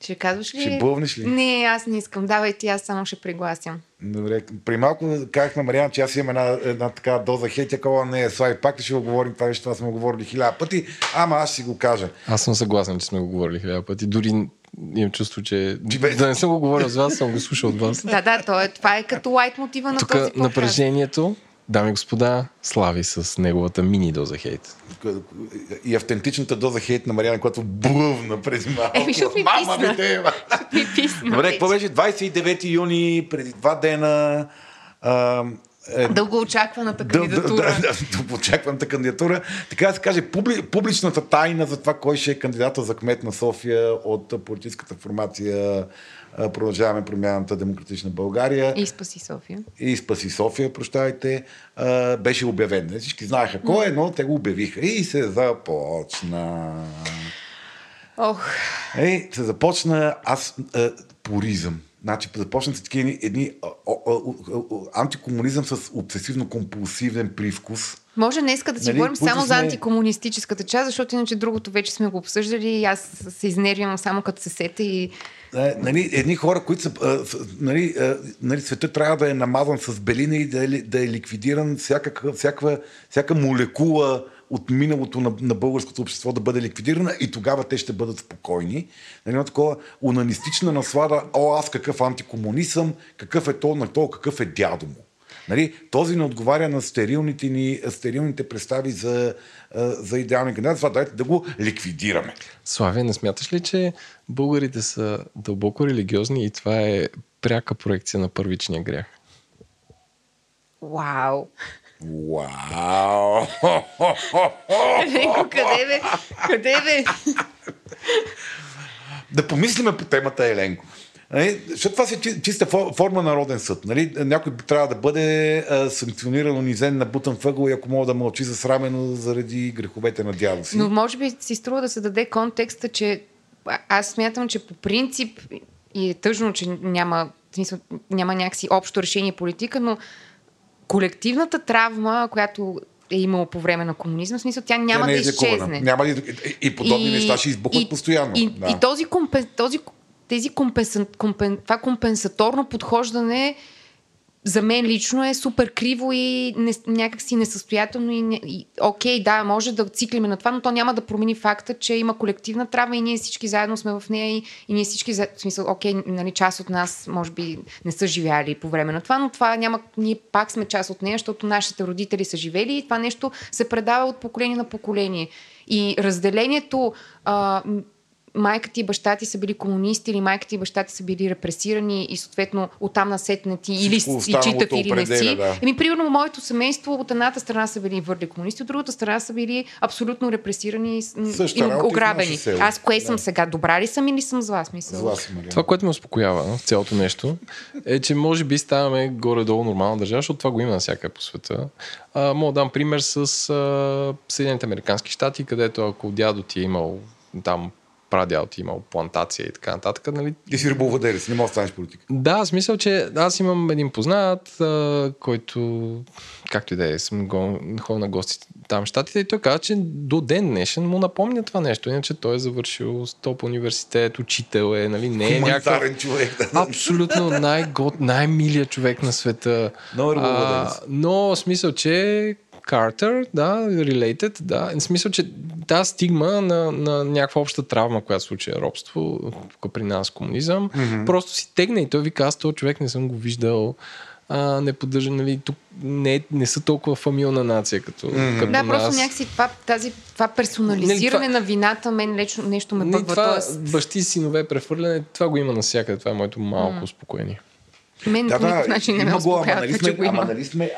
Ще казваш ли? Ще бълнеш ли? Не, аз не искам. Давай ти, аз само ще пригласям. Добре. При малко казах на Мариана, че аз имам една, една така доза хейт, такова не е слави. Пак ли ще го говорим това нещо? Аз сме го говорили хиляда пъти, ама аз си го кажа. Аз съм съгласен, че сме го говорили хиляда пъти. Дори имам чувство, че да не съм го говорил с вас, съм го слушал от вас. Да, да, то е, това е като лайт мотива на този подкаст. Тук напрежението... Дами и господа, Слави с неговата мини доза хейт. И автентичната доза хейт на Мариана, която бръвна през малко. Еми, шут ми писна. Мама ми тема. Шут ми писна. Добре, какво беше? двадесет и девети юни, преди два дена... А, е, дългоочакваната кандидатура. Да, да, да, дългоочакваната кандидатура. Така да се каже, публи, публичната тайна за това, кой ще е кандидата за кмет на София от политическата формация Продължаваме промяната демократична България. И спаси София. И спаси София, прощавайте. Беше обявен. Всички знаеха кой е, но те го обявиха. И се започна. Ох. И се започна аз пуризъм. Значи започна с такива едни антикомунизъм с обсесивно-компулсивен привкус. Може не иска да си нали, говорим само сме... за антикомунистическата част, защото иначе другото вече сме го обсъждали и аз се изнервям само като се сета и... Нали, едни хора, които са... Нали, нали, светът трябва да е намазан с белина и да е, да е ликвидиран всякакъв, всяква, всяка молекула от миналото на, на българското общество да бъде ликвидирана и тогава те ще бъдат спокойни. Нали, на такова унанистична наслада, о, аз какъв антикомунист съм, какъв е то на то, какъв е дядо му. Нали, този не отговаря на стерилните, ни, стерилните представи за, за идеални кандидат. Това дайте да го ликвидираме. Славя, не смяташ ли, че българите са дълбоко религиозни и това е пряка проекция на първичния грях? Вау! Вау! Еленко, къде бе? Къде бе? Да помислиме по темата, Еленко. Нали? Защото това си е чиста форма на роден съд. Нали? Някой трябва да бъде а, санкциониран, унизен, набутан въгъл и ако мога да мълчи засрамено заради греховете на дядо си. Но може би си струва да се даде контекста, че аз смятам, че по принцип и е тъжно, че няма, няма някакси общо решение политика, но колективната травма, която е имало по време на комунизма, в смисъл тя няма тя е да изчезне. Няма да, и подобни и, неща ще избухват постоянно. И, да. и този компен, този Тези компенса... компен... това компенсаторно подхождане за мен лично е супер криво и не... някакси несъстоятелно. И... и окей, да, може да циклиме на това, но то няма да промени факта, че има колективна травма и ние всички заедно сме в нея и, и ние всички, в смисъл, окей, нали, част от нас може би не са живяли по време на това, но това няма, ние пак сме част от нея, защото нашите родители са живели и това нещо се предава от поколение на поколение. И разделението... А... майка ти и баща ти са били комунисти или майка ти и баща ти са били репресирани и съответно оттам насетне ти или си читав или не си. Да. Еми, примерно, моето семейство от едната страна са били върли комунисти, от другата страна са били абсолютно репресирани също, и ограбени. Аз кое да. съм сега? Добра ли съм или съм зла? Смисъл? Това, което ме успокоява в цялото нещо е, че може би ставаме горе-долу нормална държава, защото това го има навсякъде по света. А, мога да дам пример с Съединените американски щати, където ако дядо ти е имал там прадял ти имал плантация и така нататък. Нали? Ти си рибовладелец, не мога да станеш политик. Да, в смисъл, че аз имам един познат, а, който, както и да е, съм ходил на гости там в щатите и той каза, че до ден днешен му напомня това нещо, иначе той е завършил топ университет, учител е, нали, не е някакъв... човек. Да. Абсолютно най-год, най-милият човек на света. Но рибовладелец. Но в смисъл, че Картер, да, related, да. В смисъл, че тази стигма на, на някаква обща травма, която случи е робство, тук при нас комунизъм, mm-hmm. просто си тегне и той вика, аз този човек не съм го виждал, а, не поддържа, нали, тук не, не са толкова фамилна нация, като, mm-hmm. като да, нас. Да, просто някакси това, тази, това персонализиране не, това, на вината, мен лично нещо ме пъква. Това тоест... бащи синове префърляне, това го има навсякъде, това е моето малко mm. успокоение. Мен да, по никакъв начин не ме успокоява, че го има.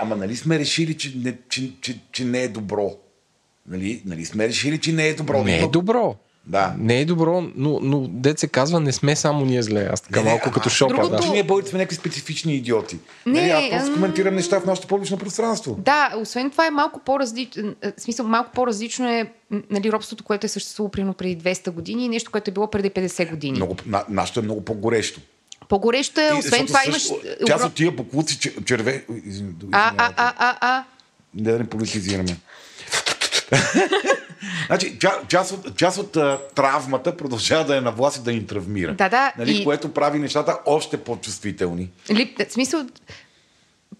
Ама нали сме решили, че не, че, че, че не е добро. Нали, нали сме решили, че не е добро. Не е добро. Да. Не е добро, но, но дет се казва, не сме само ние зле. Аз така не, малко не, като шопа. Другото... Да. Ние българите сме някакви специфични идиоти. Не, нали, аз просто коментирам неща в нашето публично пространство. Да, освен това е малко по-различно. Смисъл, малко по-различно е, нали, робството, което е съществувало примерно преди двеста години и нещо, което е било преди петдесет години. Много, на, нашето е много по-горещо. По-горещо е, освен и, това имаш... Част от тия буклуци, черве... А, а, а, а, а. Да не политизираме. Значи, част от, част от а, травмата продължава да е на власт и да ни травмира. Да, да, нали, и... Което прави нещата още по-чувствителни. Лип, в смисъл,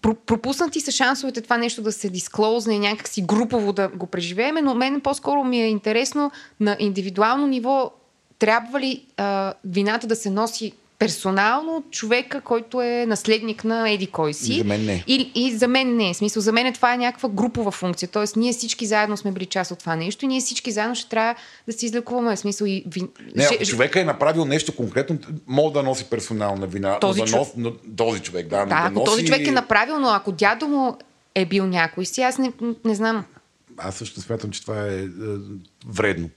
пропуснати са шансовете това нещо да се дисклозне и някакси групово да го преживееме, но мен по-скоро ми е интересно на индивидуално ниво трябва ли а, вината да се носи персонално от човека, който е наследник на еди кой си. И за мен не. И, и за мен не. В смисъл, за мен това е някаква групова функция. Тоест, ние всички заедно сме били част от това нещо и ние всички заедно ще трябва да се излекуваме. В смисъл, и вин... не, ако ще... човека е направил нещо конкретно, може да носи персонална вина. Този, но да нос... но... този човек, да. Да, да, ако носи... този човек е направил, но ако дядо му е бил някой си, аз не, не знам. Аз също смятам, че това е, е вредно.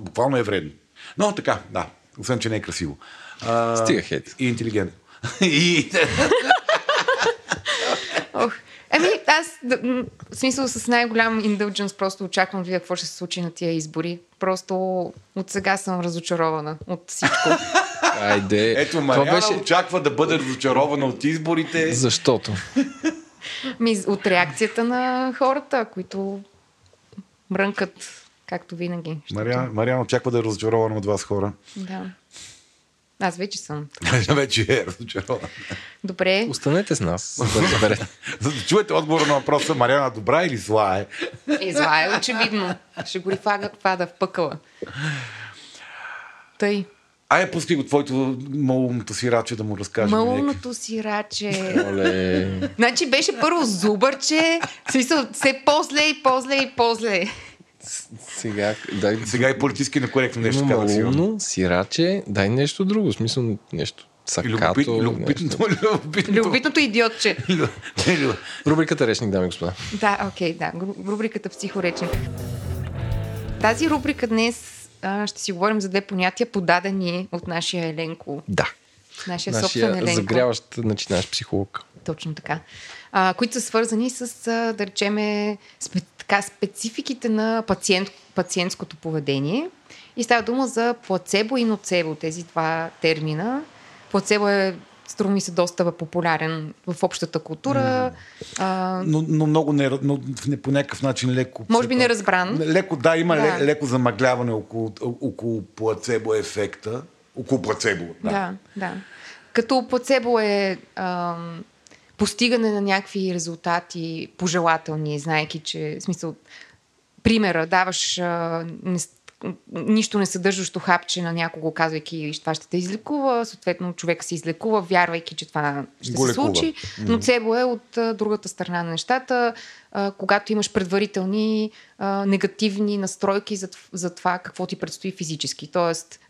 Буквално е вредно. Но така, да. Освен, че не е красиво. А, Стига хейт. И интелигентно. И... Ох. Ами аз, в смисъл, с най-голям индълдженс просто очаквам да видя какво ще се случи на тия избори. Просто от сега съм разочарована от всичко. Айде. Ето, Мариана беше... очаква да бъде разочарована от изборите. Защото? Ми, от реакцията на хората, които мрънкат, както винаги. Мариана, Мариана очаква да е разочарована от вас, хора. Да. Аз вече съм. Вече е разочарована. Добре. Останете с нас. Да, за да чуете отговора на въпроса, Мариана добра или зла е? Е, зла е, очевидно. Ще го рифага пада в пъкъла. Тъй. Ай, пусти го твоето малумното сираче да му разкажем. Малумното сираче. Значи беше първо зубърче, смисъл, все после и после и после. Сега, дай... Сега и политически некоректно нещо казва. Малумно, сираче, дай нещо друго. В смисъл нещо. Сакато. Любопитното, любопитното идиотче. Рубриката речник, дами и господа. Да, окей, да. Рубриката психоречник. Тази рубрика днес а, ще си говорим за две понятия, подадени от нашия Еленко. Да. Нашия, нашия собствен Еленко. Загряващ начинаш психолог. Точно така. А, които са свързани с, а, да речеме, спец... така, спецификите на пациент, пациентското поведение. И става дума за плацебо и ноцебо, тези два термина. Плацебо е, струва ми се, доста популярен в общата култура. А... Но, но много не, но по някакъв начин леко... Може би неразбран. Леко, да, има да. леко замъгляване около, около плацебо ефекта. Около плацебо, да. Да, да. Като плацебо е... А... постигане на някакви резултати пожелателни, знаеки, че в смисъл, примера, даваш а, не, нищо не съдържащо хапче на някого, казвайки, че това ще те излекува, съответно човек се излекува, вярвайки, че това ще се случи, но цебо е от а, другата страна на нещата, а, когато имаш предварителни а, негативни настройки за, за това какво ти предстои физически, тоест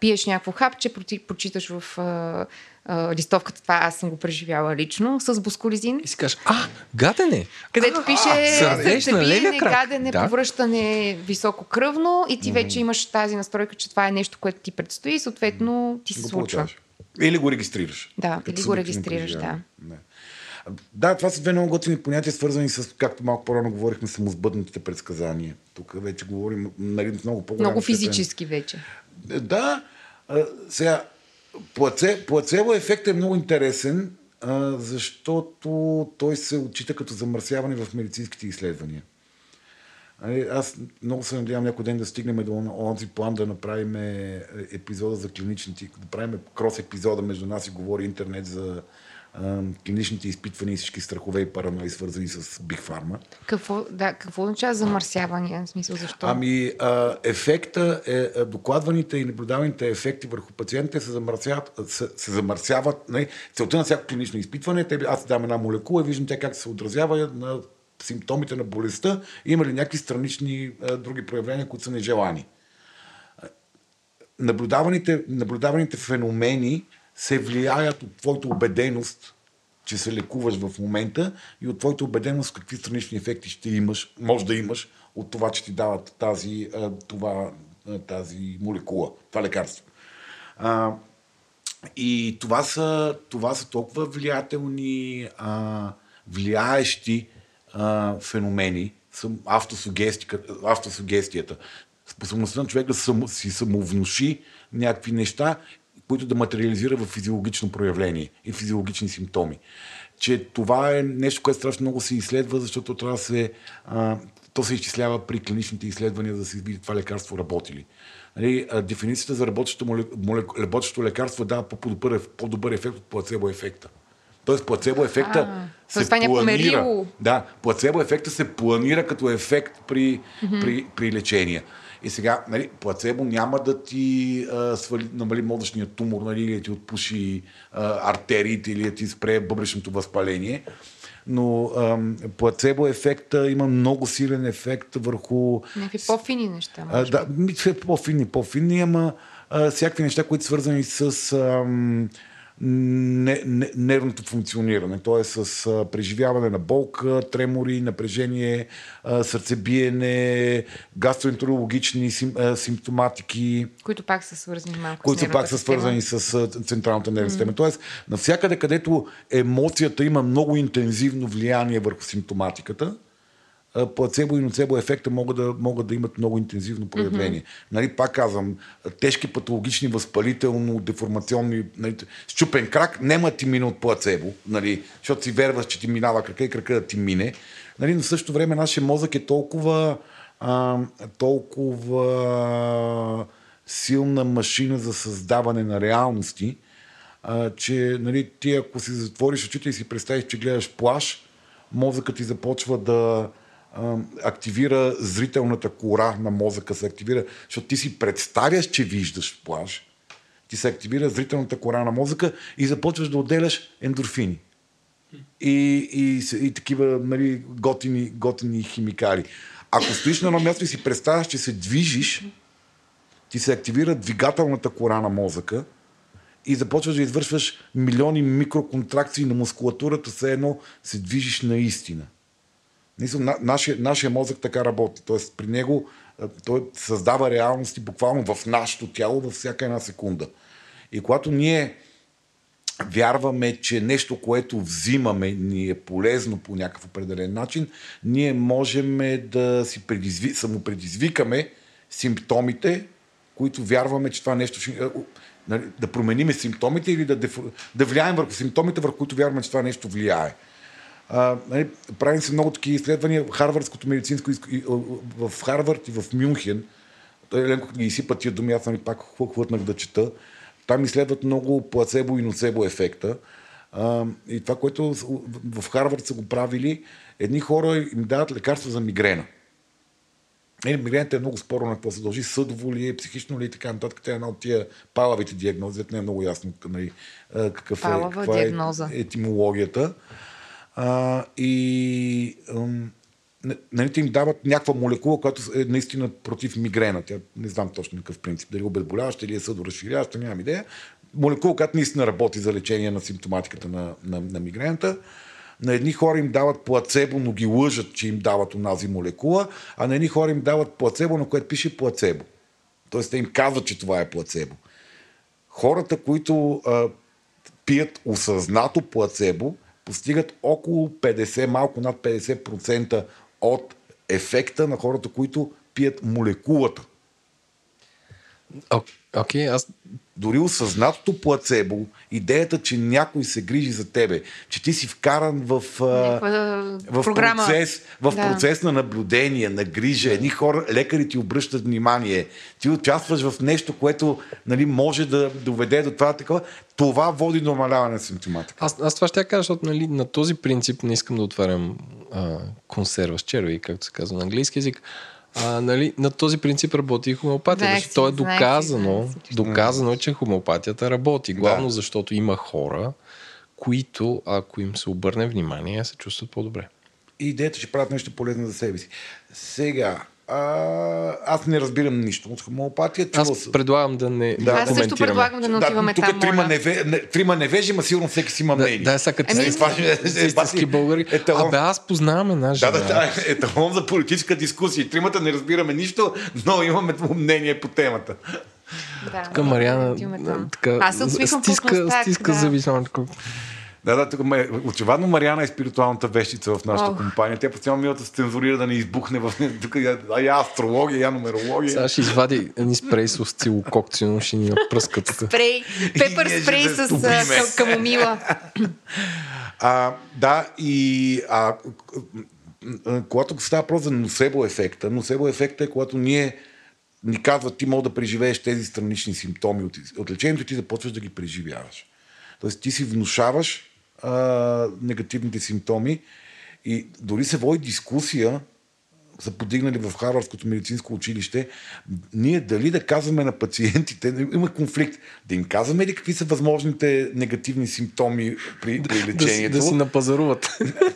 пиеш някакво хапче, прочиташ в... А, Uh, листовката, това аз съм го преживяла лично с босколизин. И си кажеш, а, гадене! Където а, пише сърцебиене, гадене, да. Повръщане висококръвно и ти mm-hmm. вече имаш тази настройка, че това е нещо, което ти предстои и съответно ти се го случва. Получаваш. Или го регистрираш. Да, или го регистрираш, да. Не. Да, това са две много готини понятия, свързани с, както малко по-рано говорихме, самозбъднатите предсказания. Тук вече говорим нали, много по-голямо. Много физически степен. Вече. Да, а, сега Плаце, плацебо ефектът е много интересен, а, защото той се отчита като замърсяване в медицинските изследвания. Аз много се надявам някой ден да стигнем до онзи план да направим епизода за клиничните, да правим крос-епизода между нас и Говори Интернет за а, клиничните изпитвания и всички страхове и паранои, свързани с Big Pharma. Какво, да, какво означава замърсяване? В смисъл, защо? Ами а, ефекта, е, докладваните и наблюдаваните ефекти върху пациентите се замърсяват. Се, се замърсяват не, целта на всяко клинично изпитване, те, аз дам една молекула и виждам тя как се отразява на симптомите на болестта, има ли някакви странични а, други проявления, които са нежелани. Наблюдаваните, наблюдаваните феномени се влияят от твоята убеденост че се лекуваш в момента и от твоята убеденост какви странични ефекти ще имаш, може да имаш от това, че ти дават тази, това, тази молекула, това лекарство. А, и това са, това са толкова влиятелни, а, влияещи а, феномени, автосугестията. Способността на човек да само, си самовнуши някакви неща, които да материализира в физиологично проявление и физиологични симптоми. Че това е нещо, което страшно много се изследва, защото трябва да се... А, то се изчислява при клиничните изследвания, за да се види това лекарство работи ли. Нали, дефиницията за работещо, молеку, работещо лекарство дава по-добър, по-добър ефект от плацебо ефекта. Тоест плацебо ефекта се планира. Да, плацебо ефекта се планира като ефект при, mm-hmm. при, при лечение. И сега, нали, плацебо няма да ти а, свали, намали мозъчния тумор, нали, или да ти отпуши а, артериите, или да ти спре бъбречното възпаление. Но ам, плацебо ефекта има много силен ефект върху... Някакви по-фини неща. А, да, по-фини, по-фини, ама а, всякакви неща, които свързани с... Ам, Не, не, нервното функциониране, т.е. с а, преживяване на болка, тремори, напрежение, а, сърцебиене, гастроентерологични сим, а, симптоматики. Които пак са свързани малко които с нервната пак са свързани система. С а, централната нервна система. Mm. Тоест, навсякъде, където емоцията има много интензивно влияние върху симптоматиката, плацебо и ноцебо ефекта могат да, могат да имат много интензивно проявление. Mm-hmm. Нали, пак казвам, тежки патологични, възпалително, деформационни, нали, счупен крак, няма ти мина от плацебо, нали, защото си верваш, че ти минава крака и крака да ти мине. Нали, но в същото време нашия мозък е толкова, а, толкова силна машина за създаване на реалности, а, че, нали, ти ако си затвориш очите и си представиш, че гледаш плаж, мозъкът ти започва да активира зрителната кора на мозъка, се активира, защото ти си представяш, че виждаш плаж, ти се активира зрителната кора на мозъка и започваш да отделяш ендорфини и, и, и такива, нали, готини, готини химикали. Ако стоиш на едно място и си представяш, че се движиш, ти се активира двигателната кора на мозъка и започваш да извършваш милиони микроконтракции на мускулатурата, все едно се движиш наистина. Нашия, нашия мозък така работи. Тоест, при него той създава реалности буквално в нашето тяло във всяка една секунда. И когато ние вярваме, че нещо, което взимаме, ни е полезно по някакъв определен начин, ние можем да си предизви... самопредизвикаме симптомите, които вярваме, че това нещо ще... Да промениме симптомите или да, деф... да влияем върху симптомите, върху които вярваме, че това нещо влияе. Uh, нали, правим се много такива изследвания. Харвардското медицинско в Харвард и в Мюнхен, Еленко ги изсипа тия думи, аз, нали, пак хвътнах да чета. Там изследват много плацебо и ноцебо ефекта. Uh, и това, което в Харвард са го правили, едни хора им дават лекарства за мигрена. Е, мигрената е много спорно на какво се дължи, съдово ли е, психично ли и така нататък. Тя е една от тия палавите диагнози, не е много ясно, нали, какъв Палава е, каква диагноза. Е етимологията. А, и ам, нали, те им дават някаква молекула, която е наистина против мигрена. Тя не знам точно какъв принцип. Дали обезболяваща, или е съдоразширяваща, нямам идея. Молекула, която наистина работи за лечение на симптоматиката на, на, на мигрената. На едни хора им дават плацебо, но ги лъжат, че им дават онази молекула, а на едни хора им дават плацебо, на което пише плацебо. Тоест те им казват, че това е плацебо. Хората, които а, пият осъзнато плацебо, постигат около петдесет, малко над петдесет процента от ефекта на хората, които пият молекулата. Окей, okay, аз... Дори осъзнатото плацебо, идеята, че някой се грижи за тебе, че ти си вкаран в, Няква, в, процес, в да. процес на наблюдение, на грижа. Едни хора, лекари ти обръщат внимание. Ти участваш в нещо, което, нали, може да доведе до това. Такова. Това води до намаляване на симптоматика. Аз, аз това ще я кажа, защото, нали, на този принцип не искам да отварям а, консерва с черви, както се казва на английски език. А, нали, на този принцип работи и хомеопатията, защото то е доказано, доказано, че хомеопатията работи. Главно да. Защото има хора, които, ако им се обърне внимание, се чувстват по-добре. И идеята, че правят нещо полезно за себе си. Сега, А, аз не разбирам нищо от хомеопатия. Аз с... предлагам да не да, аз също предлагам да не отиваме да, там. Тук трима, неве, не, трима невежи, ма сигурно всеки си има мнение. Да, да, сега като ами, си истински българи. Еталон. Абе, аз познавам една жена. Да, да, да, еталон за политическа дискусия. Тримата не разбираме нищо, но имаме мнение по темата. Да, така Мариана така, стиска, стиска да. за висонко. Да, да, тук, очевидно Мариана е спиритуалната вещица в нашата oh. компания. Тя постоянно милата се цензурира да не избухне в... Тук я, я астрология, я нумерология. Сега ще извади едни спрей с стилококцион, ще ни напръскат. Спрей, пепър спрей с uh, камомила. а, да, и... А, когато става просто за носебо ефекта, носебо ефекта е когато ние ни казват, ти мога да преживееш тези странични симптоми от, от лечението, ти започваш да ги преживяваш. Тоест ти си внушаваш а, негативните симптоми и дори се води дискусия са подигнали в Харвардското медицинско училище, ние дали да казваме на пациентите, има конфликт, да им казваме ли какви са възможните негативни симптоми при, при лечението. Да си, да си напазаруват.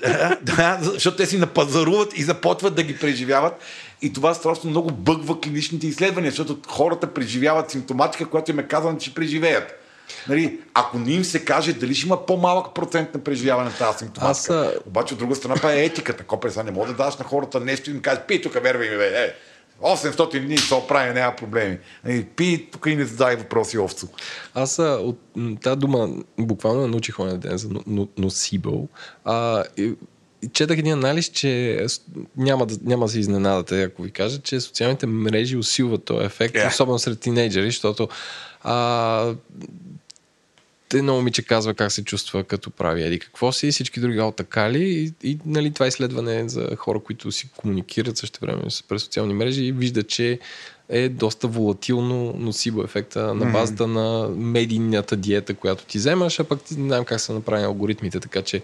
да, да, защото те си напазаруват и започват да ги преживяват и това страшно много бъгва клиничните изследвания, защото хората преживяват симптоматика, която им е казано, че преживеят. Нали, ако не им се каже, дали ще има по-малък процент на преживяване на тази симптоматика. Аз... Обаче от друга страна па е етиката. Копе, сега не мога да дадеш на хората нещо и им кажеш, пи тук, вервай ми, бе, е, осемстотин дни се оправи, няма проблеми. Нали, пи тук и не задай въпроси, овцо. Аз от тази дума буквално научих оня ден за носибъл. А... Четах един анализ, че няма да, няма да се изненадате, ако ви кажа, че социалните мрежи усилват този ефект, yeah. особено сред тинейджери, защото а, едно момиче казва как се чувства като прави еди какво си, всички други го така ли и, и нали, това изследване е за хора, които си комуникират също време през социални мрежи и вижда, че е доста волатилно носибо ефекта на базата на медийната диета, която ти вземаш, а пък не знам как са направени алгоритмите, така че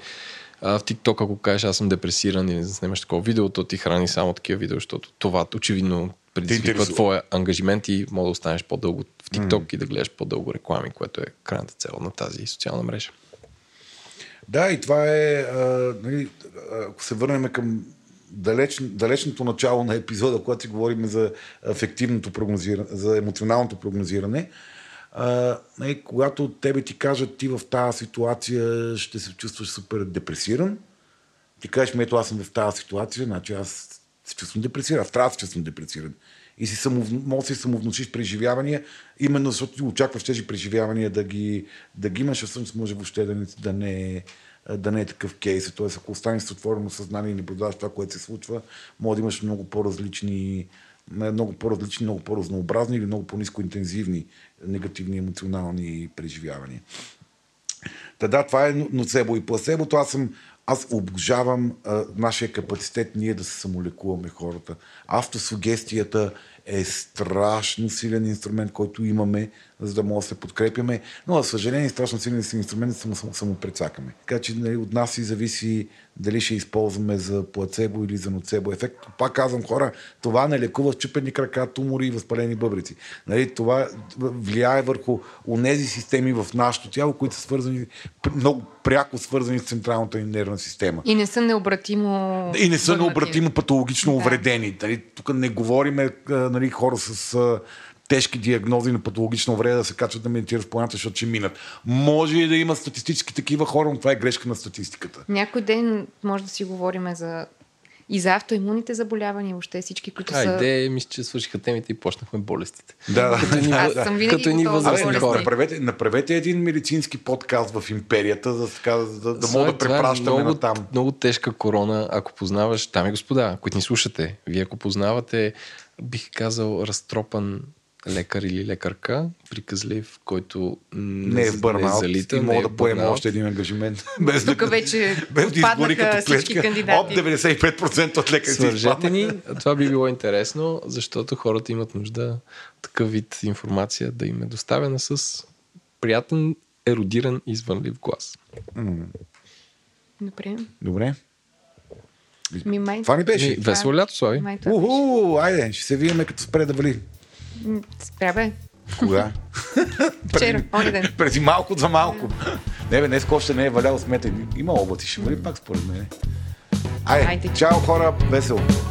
в TikTok, ако кажеш, аз съм депресиран и не снимаш такова видео, то ти храни само такива видео, защото това очевидно предизвиква твоя ангажимент и може да останеш по-дълго в TikTok mm. и да гледаш по-дълго реклами, което е крайната цел на тази социална мрежа. Да, и това е... А, нали, ако се върнем към далеч, далечното начало на епизода, когато си говорим за ефективното прогнозиране, за емоционалното прогнозиране, Uh, не, когато от тебе ти кажат ти в тази ситуация ще се чувстваш супер депресиран, ти кажеш ми ето аз съм в тази ситуация, значи аз се чувствам депресиран, аз трябва да се чувствам депресиран и си самов... може си самовнушиш преживявания, именно защото ти очакваш тези преживявания да ги, да ги имаш, а всъщност може въобще да не, да не, да не е такъв кейс, т.е. ако останеш с отворено съзнание и не продаваш това, което се случва, може да имаш много по-различни много по-различни, много по-разнообразни или много по-ниско интензивни негативни емоционални преживявания. Та да, това е ноцебо и пласебото. Аз съм, аз обожавам а, нашия капацитет ние да се самолекуваме хората. Автосугестията е страшно силен инструмент, който имаме, за да може да се подкрепяме, но за съжаление страшно силен инструмент да само, само прецакаме. Така че нали, от нас и зависи дали ще използваме за плацебо или за ноцебо ефект. Пак казвам хора, това не лекува счупени крака, тумори и възпалени бъбрици. Нали, това влияе върху онези системи в нашото тяло, които са свързани, много пряко свързани с централната ни нервна система. И не са необратимо... И не са необратимо патологично да. увредени. Нали, тук не говориме нали, хора с... тежки диагнози на патологична увреда да се качват да медитират в планата, защото ще минат. Може и да има статистически такива хора, но това е грешка на статистиката. Някой ден може да си говорим за и за автоимунните заболявания, въобще всички, които Айде, са... Айде, мисля, че свършиха темите и почнахме болестите. Да, да. Аз съм винаги готова. Направете, направете един медицински подкаст в империята, за да, да, да мога да препращаме е на там. Много тежка корона, ако познаваш, там и господа, които ни слушате, вие ако познавате, бих казал, разтропан лекар или лекарка, приказлив, който не е в бърнаут и мога да поема още един ангажимент. без тук да, вече паднаха всички кандидати. От деветдесет и пет процента от лекарите изпаднаха. Ни, това би било интересно, защото хората имат нужда такъв вид информация да им е доставена с приятен, еродиран и звънлив глас. Mm. Добре. Добре. Ми, май... Това ни беше. Весело лято, Слави. Уху, айде, ще се видиме като спре да вали. Спря бе. Кога? Вчера, оня ден. Преди малко за малко. Не бе, днес още не е валял смета. Има облаци, ще вали пак според мен. Айде, чао хора, весело.